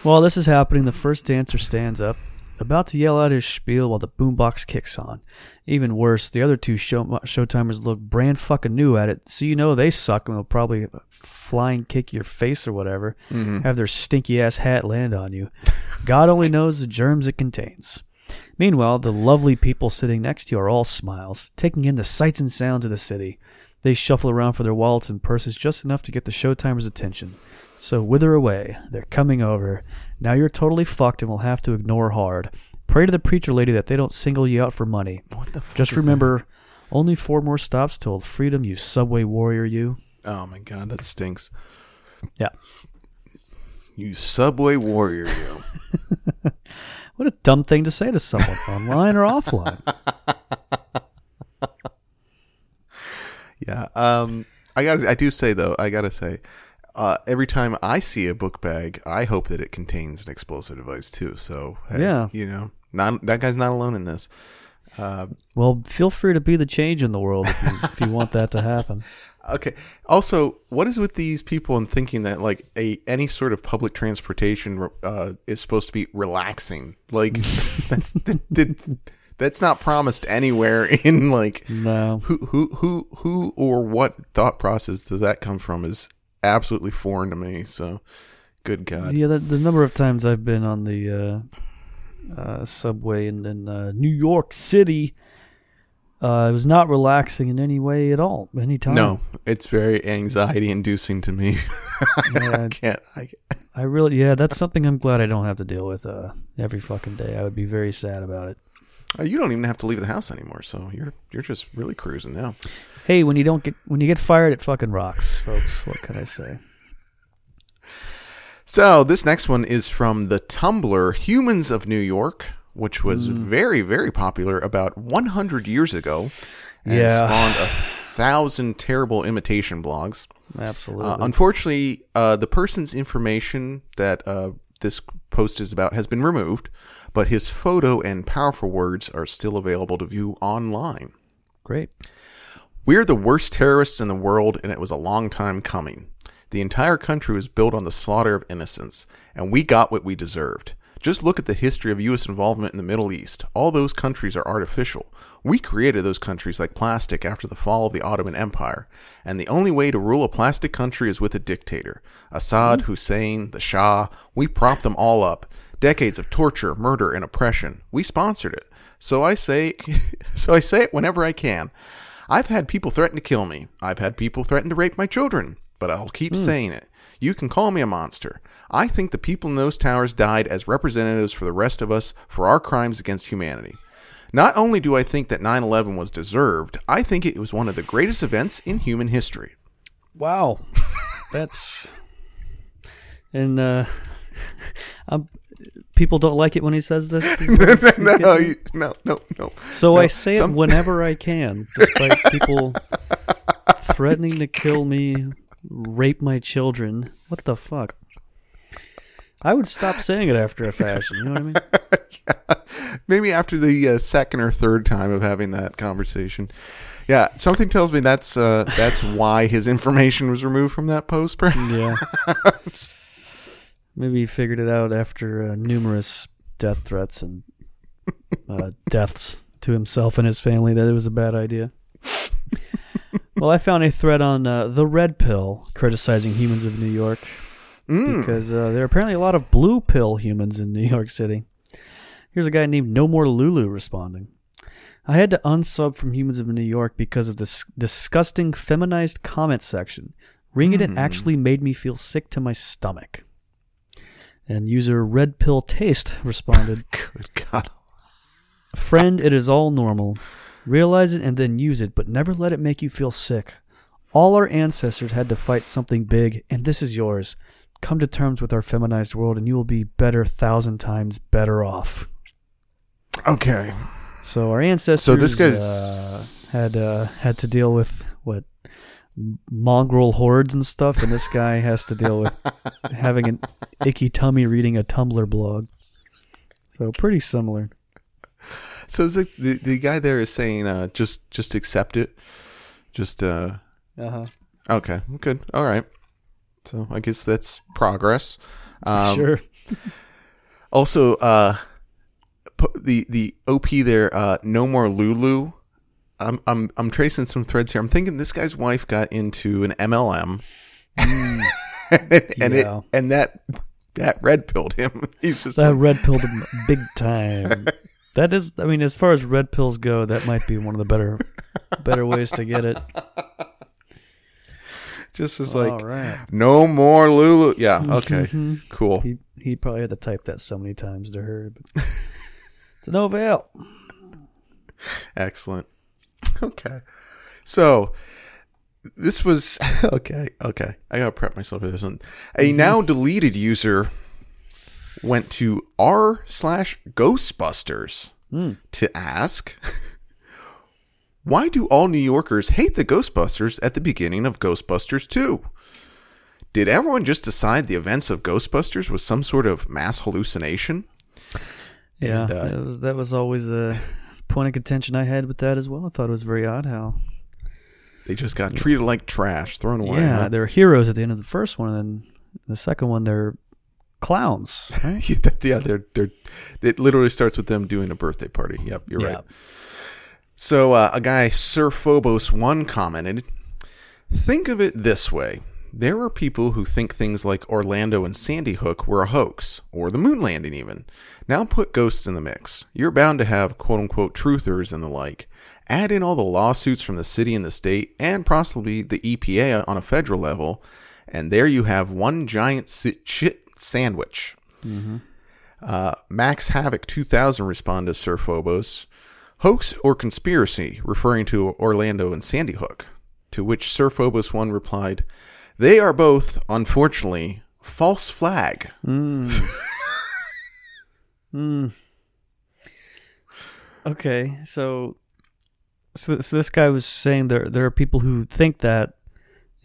While this is happening, the first dancer stands up, about to yell out his spiel while the boombox kicks on. Even worse, the other two showtimers look brand fucking new at it, so you know they suck and will probably flying kick your face or whatever, have their stinky ass hat land on you. God only knows the germs it contains. Meanwhile, the lovely people sitting next to you are all smiles, taking in the sights and sounds of the city. They shuffle around for their wallets and purses just enough to get the showtimer's attention. So wither away. They're coming over. Now you're totally fucked and will have to ignore hard. Pray to the preacher lady that they don't single you out for money. What the fuck? Just remember, only four more stops till freedom, you subway warrior, you. Oh my God, that stinks. Yeah. You subway warrior, you. What a dumb thing to say to someone, online or offline. Yeah. I gotta say, every time I see a book bag, I hope that it contains an explosive device too. So, hey, you know, that guy's not alone in this. Well, feel free to be the change in the world if you want that to happen. Okay. Also, what is with these people and thinking that like any sort of public transportation is supposed to be relaxing? Like that's not promised anywhere in like no. Who or what thought process does that come from is absolutely foreign to me. So good God. Yeah, the number of times I've been on the subway in New York City, it was not relaxing in any way at all, anytime. No, it's very anxiety inducing to me. Yeah, I really, that's something I'm glad I don't have to deal with every fucking day. I would be very sad about it. You don't even have to leave the house anymore, so you're just really cruising now. Hey, when you get fired, it fucking rocks, folks. What can I say? So this next one is from the Tumblr Humans of New York, which was very, very popular about 100 years ago, and spawned 1,000 terrible imitation blogs. Absolutely. Unfortunately, the person's information that this post is about has been removed, but his photo and powerful words are still available to view online. Great. We're the worst terrorists in the world, and it was a long time coming. The entire country was built on the slaughter of innocents, and we got what we deserved. Just look at the history of U.S. involvement in the Middle East. All those countries are artificial. We created those countries like plastic after the fall of the Ottoman Empire. And the only way to rule a plastic country is with a dictator. Assad, Hussein, the Shah, we propped them all up. Decades of torture, murder, and oppression. We sponsored it. So I say it whenever I can. I've had people threaten to kill me. I've had people threaten to rape my children. But I'll keep saying it. You can call me a monster. I think the people in those towers died as representatives for the rest of us for our crimes against humanity. Not only do I think that 9/11 was deserved, I think it was one of the greatest events in human history. Wow. That's... And people don't like it when he says this? No. So no, I say it whenever I can, despite people threatening to kill me, rape my children. What the fuck? I would stop saying it after a fashion. You know what I mean? Yeah. Maybe after the second or third time of having that conversation. Yeah, something tells me that's why his information was removed from that post. Yeah. Maybe he figured it out after numerous death threats and deaths to himself and his family that it was a bad idea. Well, I found a thread on the Red Pill criticizing Humans of New York. Because there are apparently a lot of blue pill humans in New York City. Here's a guy named No More Lulu responding. I had to unsub from Humans of New York because of this disgusting feminized comment section. Reading it actually made me feel sick to my stomach. And user Red Pill Taste responded, Good God. Friend, it is all normal. Realize it and then use it, but never let it make you feel sick. All our ancestors had to fight something big, and this is yours. Come to terms with our feminized world, and you will be 1,000 times better off. Okay. So our ancestors this guy's had to deal with what mongrel hordes and stuff, and this guy has to deal with having an icky tummy reading a Tumblr blog. So pretty similar. So the guy there is saying, just accept it. Just Okay. Good. All right. So I guess that's progress. Sure. Also, the OP there, No More Lulu. I'm tracing some threads here. I'm thinking this guy's wife got into an MLM, and that red pilled him. He's just red pilled him big time. That is, I mean, as far as red pills go, that might be one of the better ways to get it. Just as No More Lulu. Yeah, okay, cool. He probably had to type that so many times to her, but to no avail. Excellent. Okay. So this was... Okay. I got to prep myself for this one. A now deleted user went to r/Ghostbusters to ask... Why do all New Yorkers hate the Ghostbusters at the beginning of Ghostbusters 2? Did everyone just decide the events of Ghostbusters was some sort of mass hallucination? Yeah, and, that was always a point of contention I had with that as well. I thought it was very odd how... They just got treated like trash, thrown away. Yeah, huh? They're heroes at the end of the first one, and the second one they're clowns, right? Yeah, it literally starts with them doing a birthday party. Yep, you're right. So a guy, Sir Phobos1, commented, Think of it this way. There are people who think things like Orlando and Sandy Hook were a hoax, or the moon landing even. Now put ghosts in the mix. You're bound to have quote-unquote truthers and the like. Add in all the lawsuits from the city and the state, and possibly the EPA on a federal level, and there you have one giant shit sandwich. Max Havoc 2000 responded to Sir Phobos, Hoax or conspiracy, referring to Orlando and Sandy Hook, to which Sir Phobos1 replied, They are both, unfortunately, false flag. Okay, so this guy was saying there are people who think that,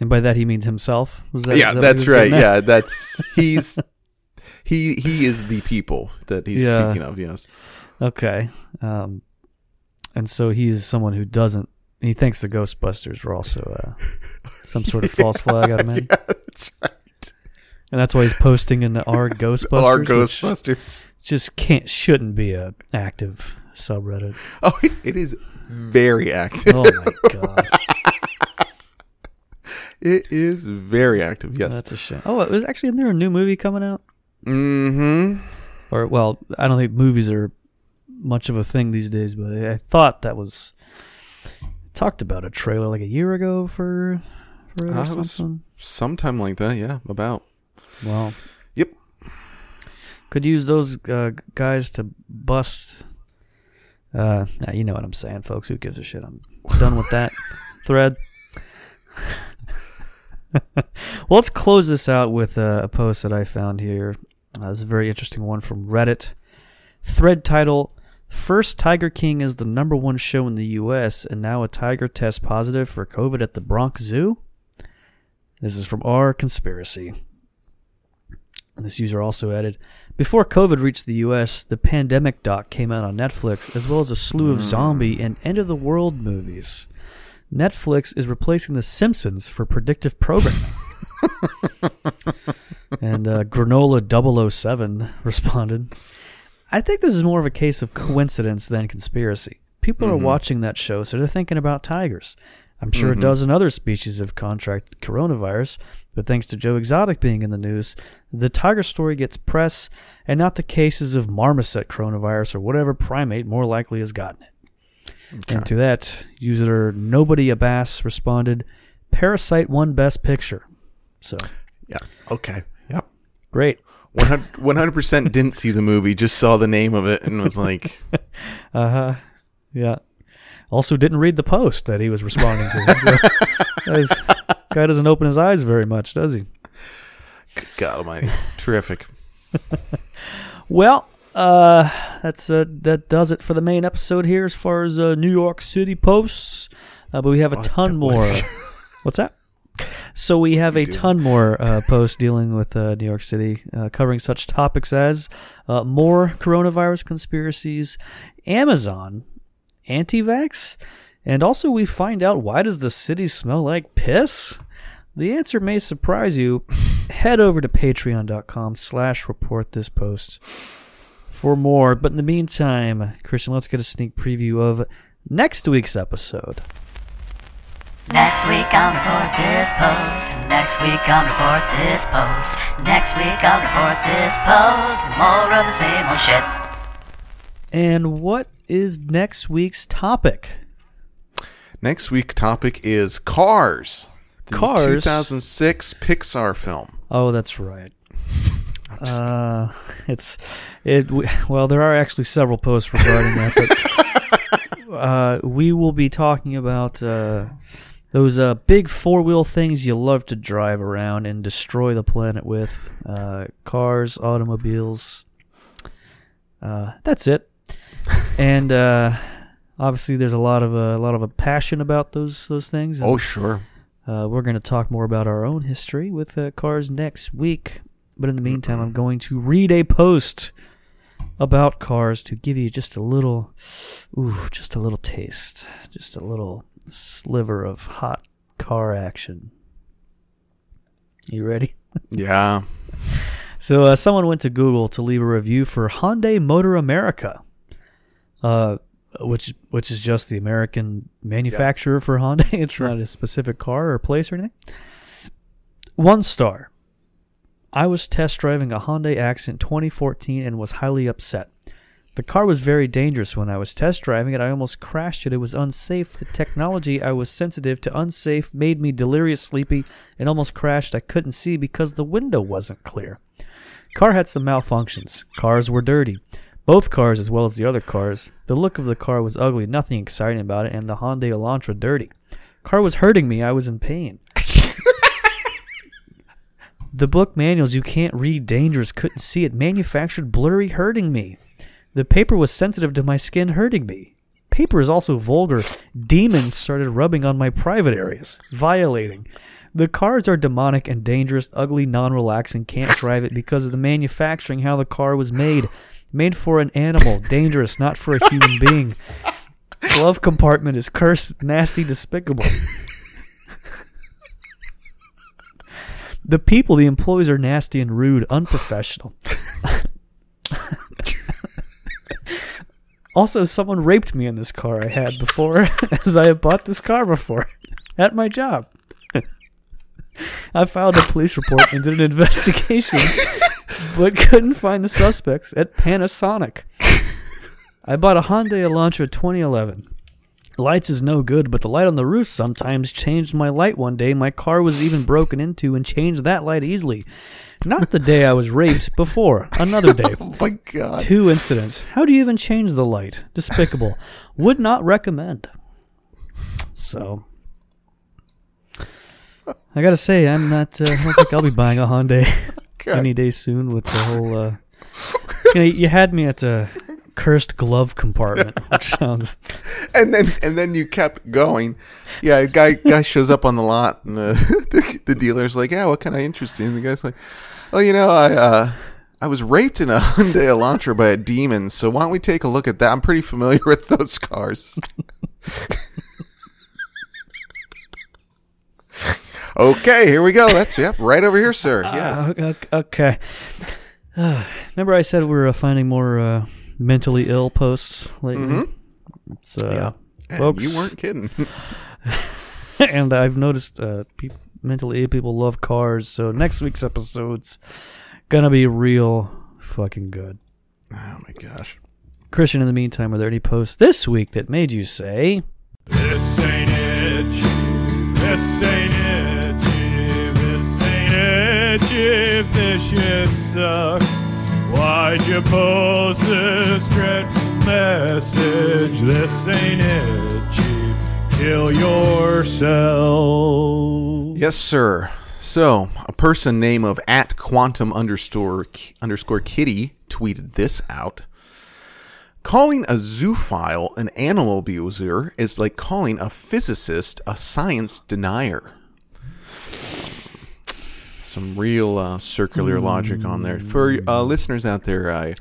and by that he means himself. Was that, yeah, that's right. Yeah, that's he's He is the people that he's speaking of, yes. Okay. And so he is someone who doesn't... He thinks the Ghostbusters were also some sort of false flag out of man. Yeah, that's right. And that's why he's posting in the r/Ghostbusters. r/Ghostbusters. Just shouldn't be an active subreddit. Oh, it is very active. Oh, my gosh. It is very active, yes. Oh, that's a shame. Oh, it was actually... Isn't there a new movie coming out? Mm-hmm. Or, well, I don't think movies are much of a thing these days, but I thought that was... Talked about a trailer like a year ago for something. Sometime like that, yeah, about. Well. Yep. Could use those guys to bust... nah, you know what I'm saying, folks. Who gives a shit? I'm done with that thread. Well, let's close this out with a post that I found here. This is a very interesting one from Reddit. Thread title, First Tiger King is the #1 show in the U.S. and now a tiger tests positive for COVID at the Bronx Zoo? This is from r/Conspiracy. And this user also added, before COVID reached the U.S., the pandemic doc came out on Netflix, as well as a slew of zombie and end-of-the-world movies. Netflix is replacing The Simpsons for predictive programming. And Granola 007 responded, I think this is more of a case of coincidence than conspiracy. People are watching that show, so they're thinking about tigers. I'm sure a dozen other species have contracted coronavirus, but thanks to Joe Exotic being in the news, the tiger story gets press and not the cases of marmoset coronavirus or whatever primate more likely has gotten it. Okay. And to that, user Nobody Abass responded, Parasite won Best Picture. So, yeah. Okay. Yep. Great. 100% didn't see the movie, just saw the name of it and was like... Uh-huh. Yeah. Also didn't read the post that he was responding to. Guy doesn't open his eyes very much, does he? Good God almighty. Terrific. Well... that does it for the main episode here as far as New York City posts, but we have a ton more. What's that? So we have a ton more posts dealing with New York City, covering such topics as more coronavirus conspiracies, Amazon, anti-vax, and also we find out, why does the city smell like piss? The answer may surprise you. Head over to patreon.com/reportthispost. For more, but in the meantime, Christian, let's get a sneak preview of next week's episode. Next week on Report This Post. Next week on Report This Post. Next week on Report This Post. More of the same old shit. And what is next week's topic? Next week's topic is Cars. The 2006 Pixar film. Oh, that's right. Well, there are actually several posts regarding that, but we will be talking about those big four-wheel things you love to drive around and destroy the planet with, cars, automobiles. That's it. And obviously, there's a lot of passion about those things. And, oh, sure. We're going to talk more about our own history with cars next week. But in the meantime, I'm going to read a post about Cars to give you just a little taste, just a little sliver of hot car action. You ready? Yeah. So someone went to Google to leave a review for Hyundai Motor America, which is just the American manufacturer for Hyundai. It's not a specific car or place or anything. 1 star. I was test driving a Hyundai Accent 2014 and was highly upset. The car was very dangerous when I was test driving it. I almost crashed it. It was unsafe. The technology I was sensitive to unsafe made me delirious, sleepy, and almost crashed. I couldn't see because the window wasn't clear. Car had some malfunctions. Cars were dirty. Both cars as well as the other cars. The look of the car was ugly. Nothing exciting about it. And the Hyundai Elantra dirty. Car was hurting me. I was in pain. The book manuals you can't read, dangerous, couldn't see it, manufactured, blurry, hurting me. The paper was sensitive to my skin, hurting me. Paper is also vulgar. Demons started rubbing on my private areas. Violating. The cars are demonic and dangerous, ugly, non-relaxing, can't drive it because of the manufacturing, how the car was made. Made for an animal, dangerous, not for a human being. Glove compartment is cursed, nasty, despicable. The people, the employees are nasty and rude, unprofessional. Also, someone raped me in this car I had before, as I had bought this car before, at my job. I filed a police report and did an investigation, but couldn't find the suspects at Panasonic. I bought a Hyundai Elantra 2011. Lights is no good, but the light on the roof sometimes changed my light one day. My car was even broken into and changed that light easily. Not the day I was raped, before. Another day. Oh my God. 2 incidents. How do you even change the light? Despicable. Would not recommend. So, I gotta say, I'm not, I don't think I'll be buying a Hyundai any day soon with the whole, you know, you had me at a cursed glove compartment, which sounds... And then you kept going. Yeah, a guy shows up on the lot, and the dealer's like, yeah, what kind of interesting? And the guy's like, oh, you know, I was raped in a Hyundai Elantra by a demon, so why don't we take a look at that? I'm pretty familiar with those cars. Okay, here we go. That's right over here, sir. Yes. Okay. Remember I said we were finding more mentally ill posts lately? Mm-hmm. So, yeah. Folks, you weren't kidding. And I've noticed mentally ill people love cars, so next week's episode's going to be real fucking good. Oh, my gosh. Christian, in the meantime, are there any posts this week that made you say... This ain't it. This ain't it. If this shit sucks, why'd you post this dreadful message? This ain't it, Chief. Kill yourself. Yes, sir. So, a person named of @quantum_kitty tweeted this out. Calling a zoophile an animal abuser is like calling a physicist a science denier. Some real circular logic on there. For listeners out there, a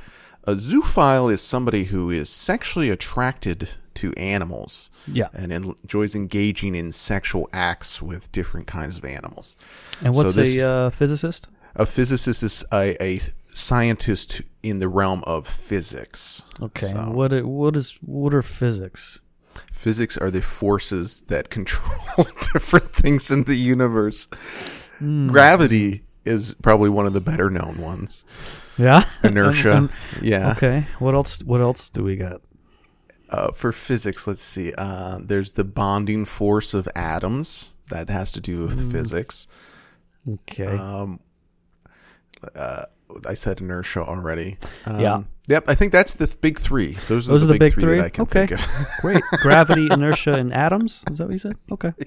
zoophile is somebody who is sexually attracted to animals and enjoys engaging in sexual acts with different kinds of animals. And what's a physicist? A physicist is a scientist in the realm of physics. Okay. So, what are physics? Physics are the forces that control different things in the universe. Mm. Gravity is probably one of the better known ones. Yeah. Inertia. Yeah. Okay. What else do we got? For physics, let's see. There's the bonding force of atoms. That has to do with physics. Okay. I said inertia already. Yeah. Yep. I think that's the big three. Those are the big three that I can think of. Great. Gravity, inertia, and atoms. Is that what you said? Okay. Yeah.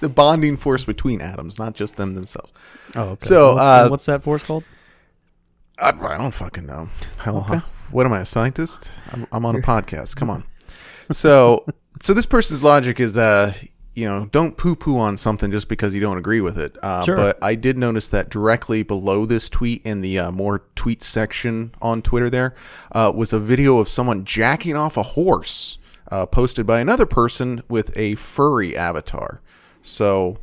The bonding force between atoms, not just them themselves. Oh, okay. So, what's that force called? I don't fucking know. Hell, okay. What am I, a scientist? I'm on a podcast. Come on. So this person's logic is, don't poo-poo on something just because you don't agree with it. Sure. But I did notice that directly below this tweet in the more tweet section on Twitter there was a video of someone jacking off a horse posted by another person with a furry avatar. So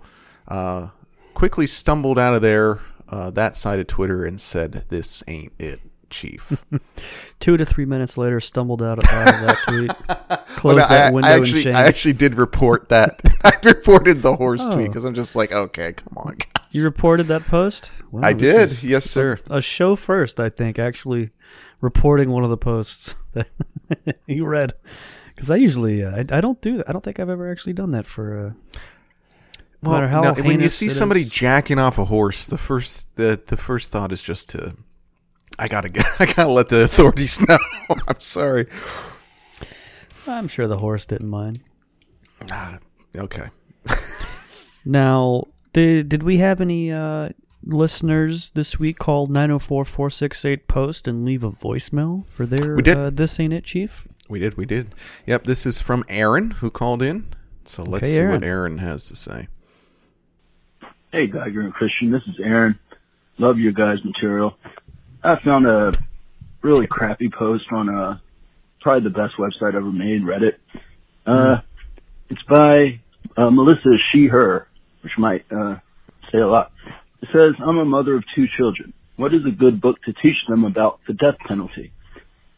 quickly stumbled out of there, that side of Twitter, and said, this ain't it, Chief. 2 to 3 minutes later, stumbled out of that tweet. Closed that window and changed. I actually did report that. I reported the horse tweet because I'm just like, okay, come on, guys. You reported that post? Wow, I did. Yes, sir. A show first, I think, actually reporting one of the posts that you read. Because I usually, I don't do that. I don't think I've ever actually done that for... when you see somebody jacking off a horse, the first thought is just to, I gotta let the authorities know. I'm sorry. I'm sure the horse didn't mind. Okay. Now, did we have any listeners this week call 904-468-POST and leave a voicemail for their This Ain't It, Chief? We did. Yep, this is from Aaron, who called in. So let's see what Aaron has to say. Hey, Geiger and Christian, this is Aaron. Love your guys' material. I found a really crappy post on probably the best website ever made, Reddit. It's by Melissa She/Her, which might say a lot. It says, I'm a mother of two children. What is a good book to teach them about the death penalty?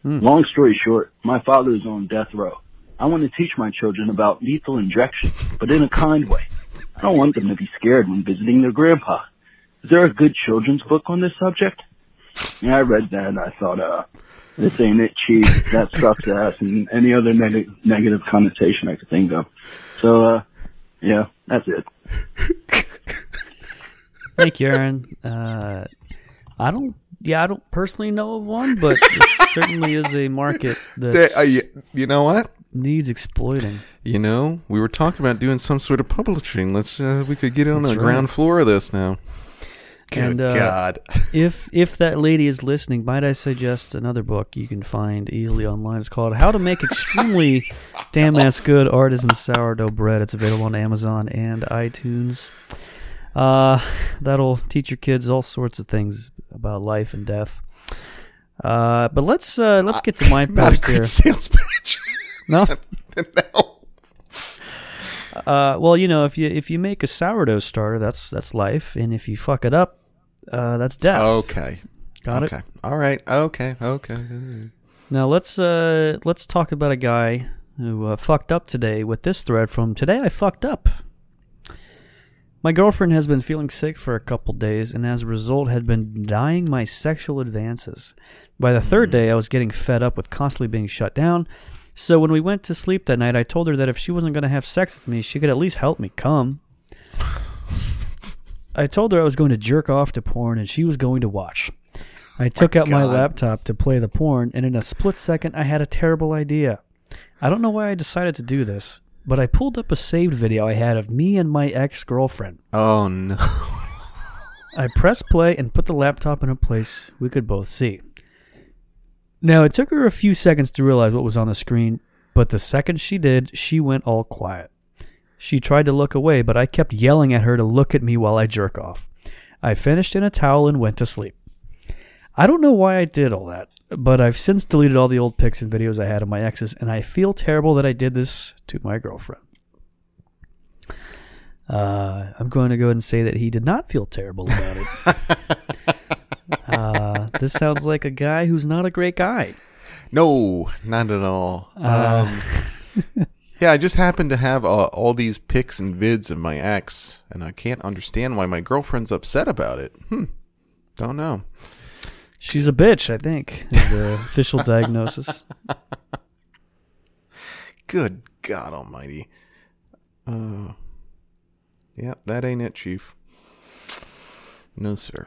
Long story short, my father is on death row. I want to teach my children about lethal injection, but in a kind way. I don't want them to be scared when visiting their grandpa. Is there a good children's book on this subject? Yeah, I read that and I thought, this ain't it, cheap. That sucks ass, and any other negative connotation I could think of. So, yeah, that's it. Thank you, Aaron. I don't personally know of one, but it certainly is a market that you know what needs exploiting. You know, we were talking about doing some sort of publishing. Let's we could get on the ground floor of this now. And God. If that lady is listening, might I suggest another book you can find easily online. It's called How to Make Extremely Damn-Ass Good Artisan Sourdough Bread. It's available on Amazon and iTunes. That'll teach your kids all sorts of things about life and death. But let's get to my post here. Not a good sales pitch. No. Well, you know, if you make a sourdough starter, that's life, and if you fuck it up, that's death. Okay. Got it? All right. Okay. Now let's talk about a guy who fucked up today with this thread from Today I Fucked Up. My girlfriend has been feeling sick for a couple days, and as a result had been denying my sexual advances. By the third day, I was getting fed up with constantly being shut down. So when we went to sleep that night, I told her that if she wasn't going to have sex with me, she could at least help me come. I told her I was going to jerk off to porn and she was going to watch. I took out my laptop to play the porn, and in a split second, I had a terrible idea. I don't know why I decided to do this, but I pulled up a saved video I had of me and my ex-girlfriend. Oh, no. I pressed play and put the laptop in a place we could both see. Now, it took her a few seconds to realize what was on the screen, but the second she did, she went all quiet. She tried to look away, but I kept yelling at her to look at me while I jerk off. I finished in a towel and went to sleep. I don't know why I did all that, but I've since deleted all the old pics and videos I had of my exes, and I feel terrible that I did this to my girlfriend. I'm going to go ahead and say that he did not feel terrible about it. This sounds like a guy who's not a great guy. No, not at all. Yeah, I just happen to have all these pics and vids of my ex, and I can't understand why my girlfriend's upset about it. Don't know. She's a bitch, I think, is the official diagnosis. Good God almighty. Yeah, that ain't it, Chief. No, sir.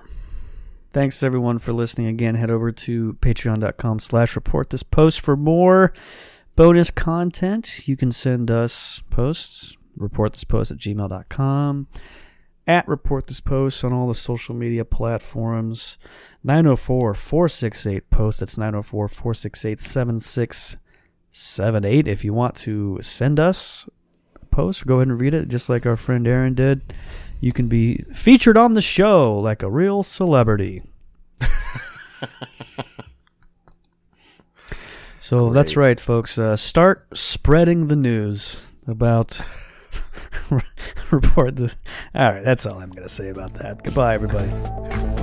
Thanks, everyone, for listening. Again, head over to patreon.com/reportthispost for more bonus content. You can send us posts, reportthispost@gmail.com, @reportthispost on all the social media platforms, 904-468-POST. That's 904-468-7678. If you want to send us a post, go ahead and read it, just like our friend Aaron did. You can be featured on the show like a real celebrity. So that's right, folks. Start spreading the news about Report This. All right, that's all I'm going to say about that. Goodbye, everybody.